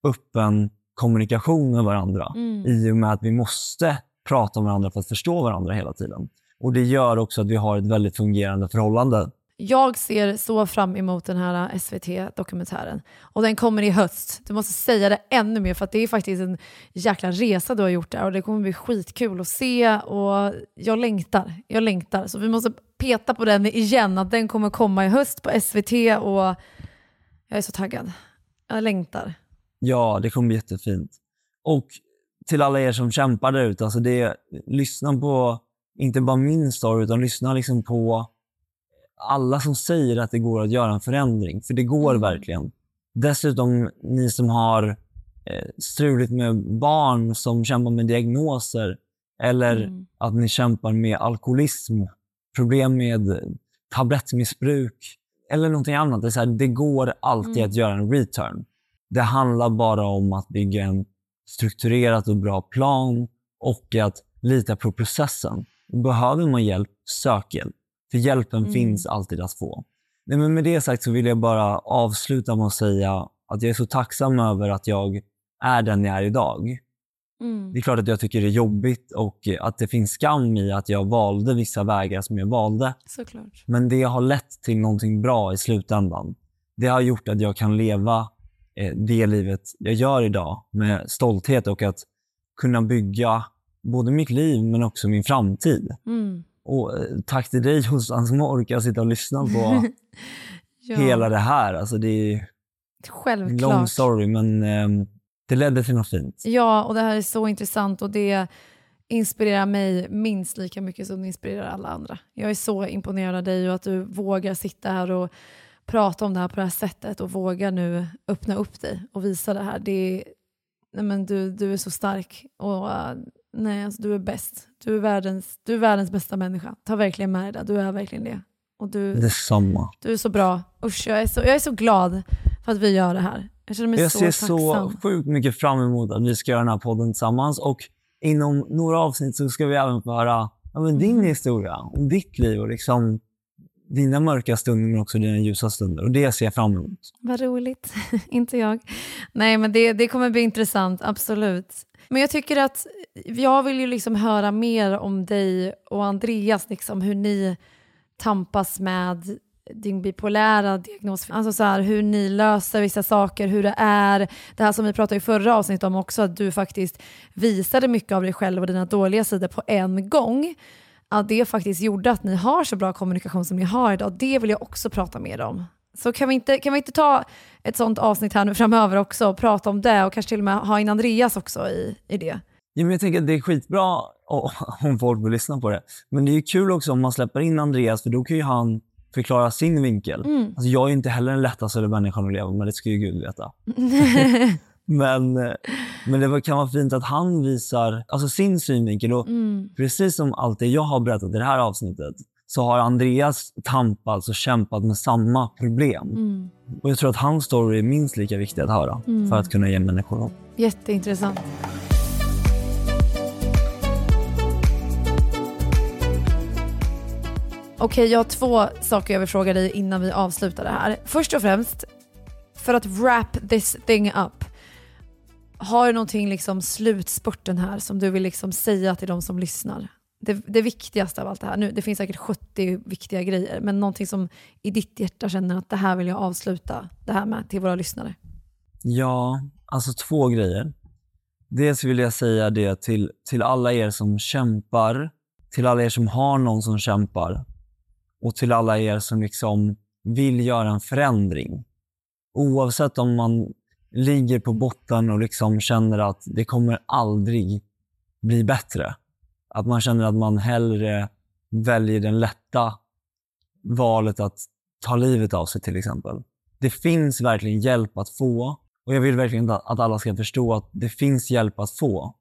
öppen kommunikation med varandra i och med att vi måste prata med varandra för att förstå varandra hela tiden. Och det gör också att vi har ett väldigt fungerande förhållande. Jag ser så fram emot den här SVT-dokumentären. Och den kommer i höst. Du måste säga det ännu mer, för att det är faktiskt en jäkla resa du har gjort där. Och det kommer bli skitkul att se. Och jag längtar. Så vi måste peta på den igen, att den kommer komma i höst på SVT. Och jag är så taggad. Jag längtar. Ja, det kommer bli jättefint. Och till alla er som kämpar där ute, alltså lyssna på inte bara min story utan lyssna liksom på alla som säger att det går att göra en förändring, för det går verkligen. Dessutom ni som har struligt med barn som kämpar med diagnoser eller att ni kämpar med alkoholism, problem med tablettmissbruk eller någonting annat. Det är så här, det går alltid att göra en return. Det handlar bara om att bygga en strukturerad och bra plan och att lita på processen. Behöver man hjälp, sök hjälp. För hjälpen finns alltid att få. Nej, men med det sagt så vill jag bara avsluta med att säga att jag är så tacksam över att jag är den jag är idag. Det är klart att jag tycker det är jobbigt och att det finns skam i att jag valde vissa vägar som jag valde. Såklart. Men det har lett till någonting bra i slutändan. Det har gjort att jag kan leva det livet jag gör idag med stolthet och att kunna bygga både mitt liv men också min framtid. Och tack till dig Jossan som orkar sitta och lyssna på hela det här. Alltså det är självklart. Long story, men det ledde till något fint. Ja, och det här är så intressant och det inspirerar mig minst lika mycket som det inspirerar alla andra. Jag är så imponerad av dig och att du vågar sitta här och prata om det här på det här sättet och vågar nu öppna upp dig och visa det här. Det är, nej men du är så stark och nej, alltså du är bäst. Du är världens bästa människa. Ta verkligen med dig det. Du är verkligen det. Och du är så bra. Usch, jag är så glad för att vi gör det här. Jag känner mig så tacksam. Jag ser så sjukt mycket fram emot att vi ska göra den här podden tillsammans. Och inom några avsnitt så ska vi även få höra din historia och ditt liv och liksom dina mörka stunder men också dina ljusa stunder. Och det ser jag fram emot. Vad roligt. Inte jag. Nej, men det kommer bli intressant. Absolut. Men jag tycker att jag vill ju liksom höra mer om dig och Andreas, liksom hur ni tampas med din bipolära diagnos. Alltså så här, hur ni löser vissa saker, hur det är. Det här som vi pratade i förra avsnittet om också, att du faktiskt visade mycket av dig själv och dina dåliga sidor på en gång. Att det faktiskt gjorde att ni har så bra kommunikation som ni har idag. Det vill jag också prata mer om. Så kan vi inte ta ett sånt avsnitt här nu framöver också och prata om det och kanske till och med ha in Andreas också i det. Ja, men jag tänker att det är skitbra om folk vill lyssna på det. Men det är ju kul också om man släpper in Andreas, för då kan ju han förklara sin vinkel. Alltså, jag är ju inte heller den lättaste människan att leva, men det ska ju Gud veta. men det kan vara fint att han visar alltså sin synvinkel. Och precis som allt det jag har berättat i det här avsnittet, så har Andreas tampats och kämpat med samma problem. Och jag tror att hans story är minst lika viktig att höra för att kunna ge människor hopp. Jätteintressant. Okej, jag har 2 saker jag vill fråga dig innan vi avslutar det här. Först och främst, för att wrap this thing up, har du någonting liksom slutspurten här som du vill liksom säga till de som lyssnar? Det viktigaste av allt det här. Nu, det finns säkert 70 viktiga grejer, men någonting som i ditt hjärta känner att det här vill jag avsluta det här med till våra lyssnare. Ja, alltså 2 grejer. Dels vill jag säga det till alla er som kämpar, till alla er som har någon som kämpar och till alla er som liksom vill göra en förändring. Oavsett om man ligger på botten och liksom känner att det kommer aldrig bli bättre. Att man känner att man hellre väljer den lätta valet att ta livet av sig till exempel. Det finns verkligen hjälp att få. Och jag vill verkligen att alla ska förstå att det finns hjälp att få.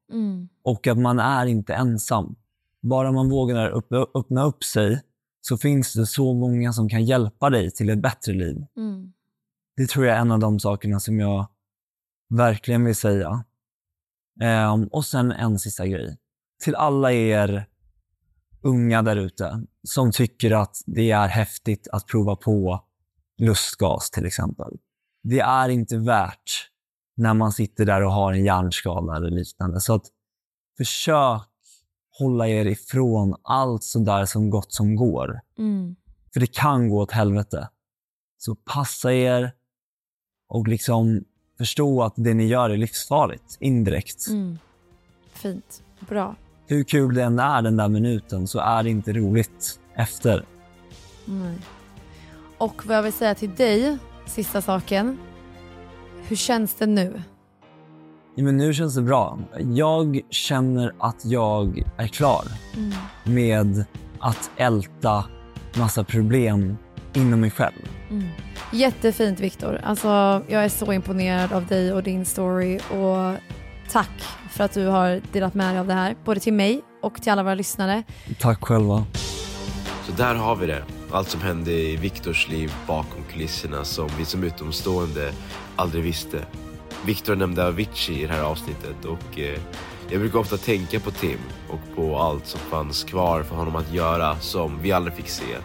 Och att man är inte ensam. Bara man vågar öppna upp sig så finns det så många som kan hjälpa dig till ett bättre liv. Det tror jag är en av de sakerna som jag verkligen vill säga. Och sen en sista grej. Till alla er unga där ute som tycker att det är häftigt att prova på lustgas till exempel. Det är inte värt när man sitter där och har en hjärnskada eller liknande. Så att försök hålla er ifrån allt sådär som gott som går. För det kan gå åt helvete. Så passa er och liksom förstå att det ni gör är livsfarligt, indirekt. Fint, bra. Hur kul det än är den där minuten så är det inte roligt efter. Nej. Och vad jag vill säga till dig, sista saken. Hur känns det nu? Ja, men nu känns det bra. Jag känner att jag är klar med att älta massa problem inom mig själv. Mm. Jättefint, Viktor. Alltså, jag är så imponerad av dig och din story. Och tack för att du har delat med dig av det här. Både till mig och till alla våra lyssnare. Tack själva. Så där har vi det. Allt som hände i Viktors liv bakom kulisserna som vi som utomstående aldrig visste. Viktor nämnde Avicii i det här avsnittet och jag brukar ofta tänka på Tim och på allt som fanns kvar för honom att göra som vi aldrig fick se.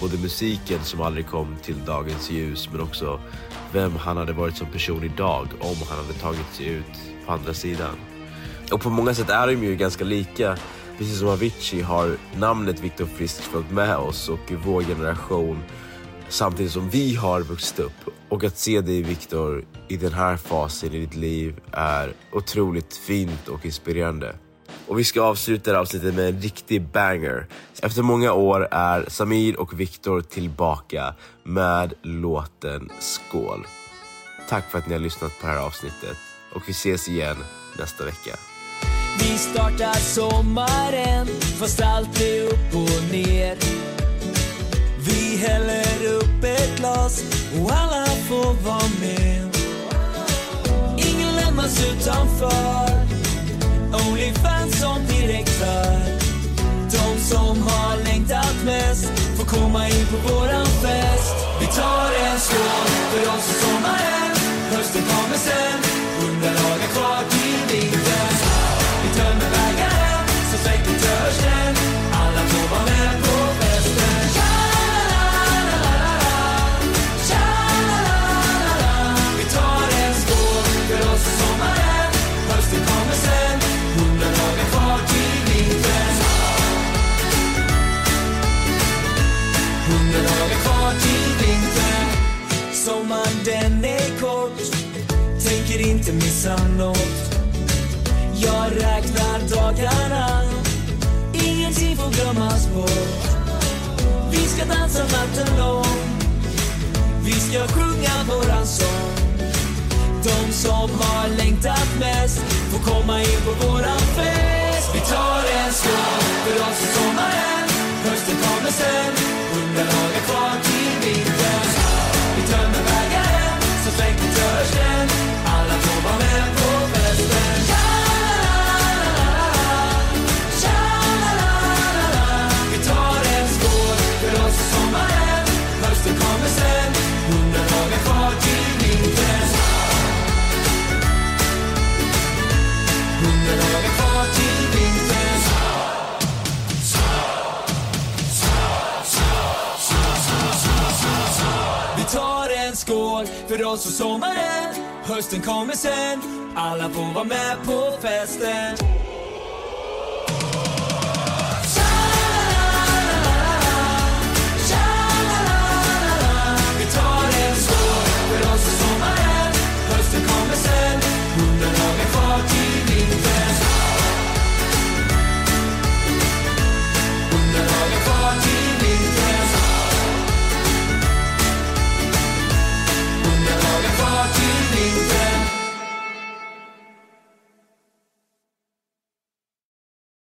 Både musiken som aldrig kom till dagens ljus, men också vem han hade varit som person idag om han hade tagit sig ut på andra sidan. Och på många sätt är de ju ganska lika. Precis som Avicii har namnet Victor Frisk följt med oss och vår generation samtidigt som vi har vuxit upp. Och att se dig, Victor, i den här fasen i ditt liv är otroligt fint och inspirerande. Och vi ska avsluta avsnittet med en riktig banger. Efter många år är Samir och Victor tillbaka med låten Skål. Tack för att ni har lyssnat på det här avsnittet. Och vi ses igen nästa vecka. Vi startar sommaren, fast allt är upp och ner. Vi häller upp ett glas och alla får vara med. Ingen lämnas utanför, only fans som direktar. De som har längtat mest får komma in på våran fest. Vi tar en skål för oss i sommaren. Hösten kommer sen, 100 dagar kvar till vintern. Vi tömmer vägarna, så säkert törs den. Alla får vara med på festen. Tja-la-la-la-la. Vi tar en skål för oss i sommaren. Hösten kommer sen, 100 dagar kvar till vintern. 100 dagar kvar till vintern. Sommaren den är kort, tänker inte missa något. Jag räknar dagarna, ingenting får glömmas bort. Vi ska dansa natten lång, vi ska sjunga våran sång. De som har längtat mest får komma in på våran fest. Vi tar en skål för oss i sommaren. Hösten kommer sen, 100 dagar kvar till vintern. Vi tömmer vägaren, så släcker törsten. Alla får vara med på festen. Hösten kommer sen, 100 dagar kvar till vintern. 100 dagar kvar till vintern. Vi tar en skål för oss och sommaren. Hösten kommer sen, alla får vara med på festen.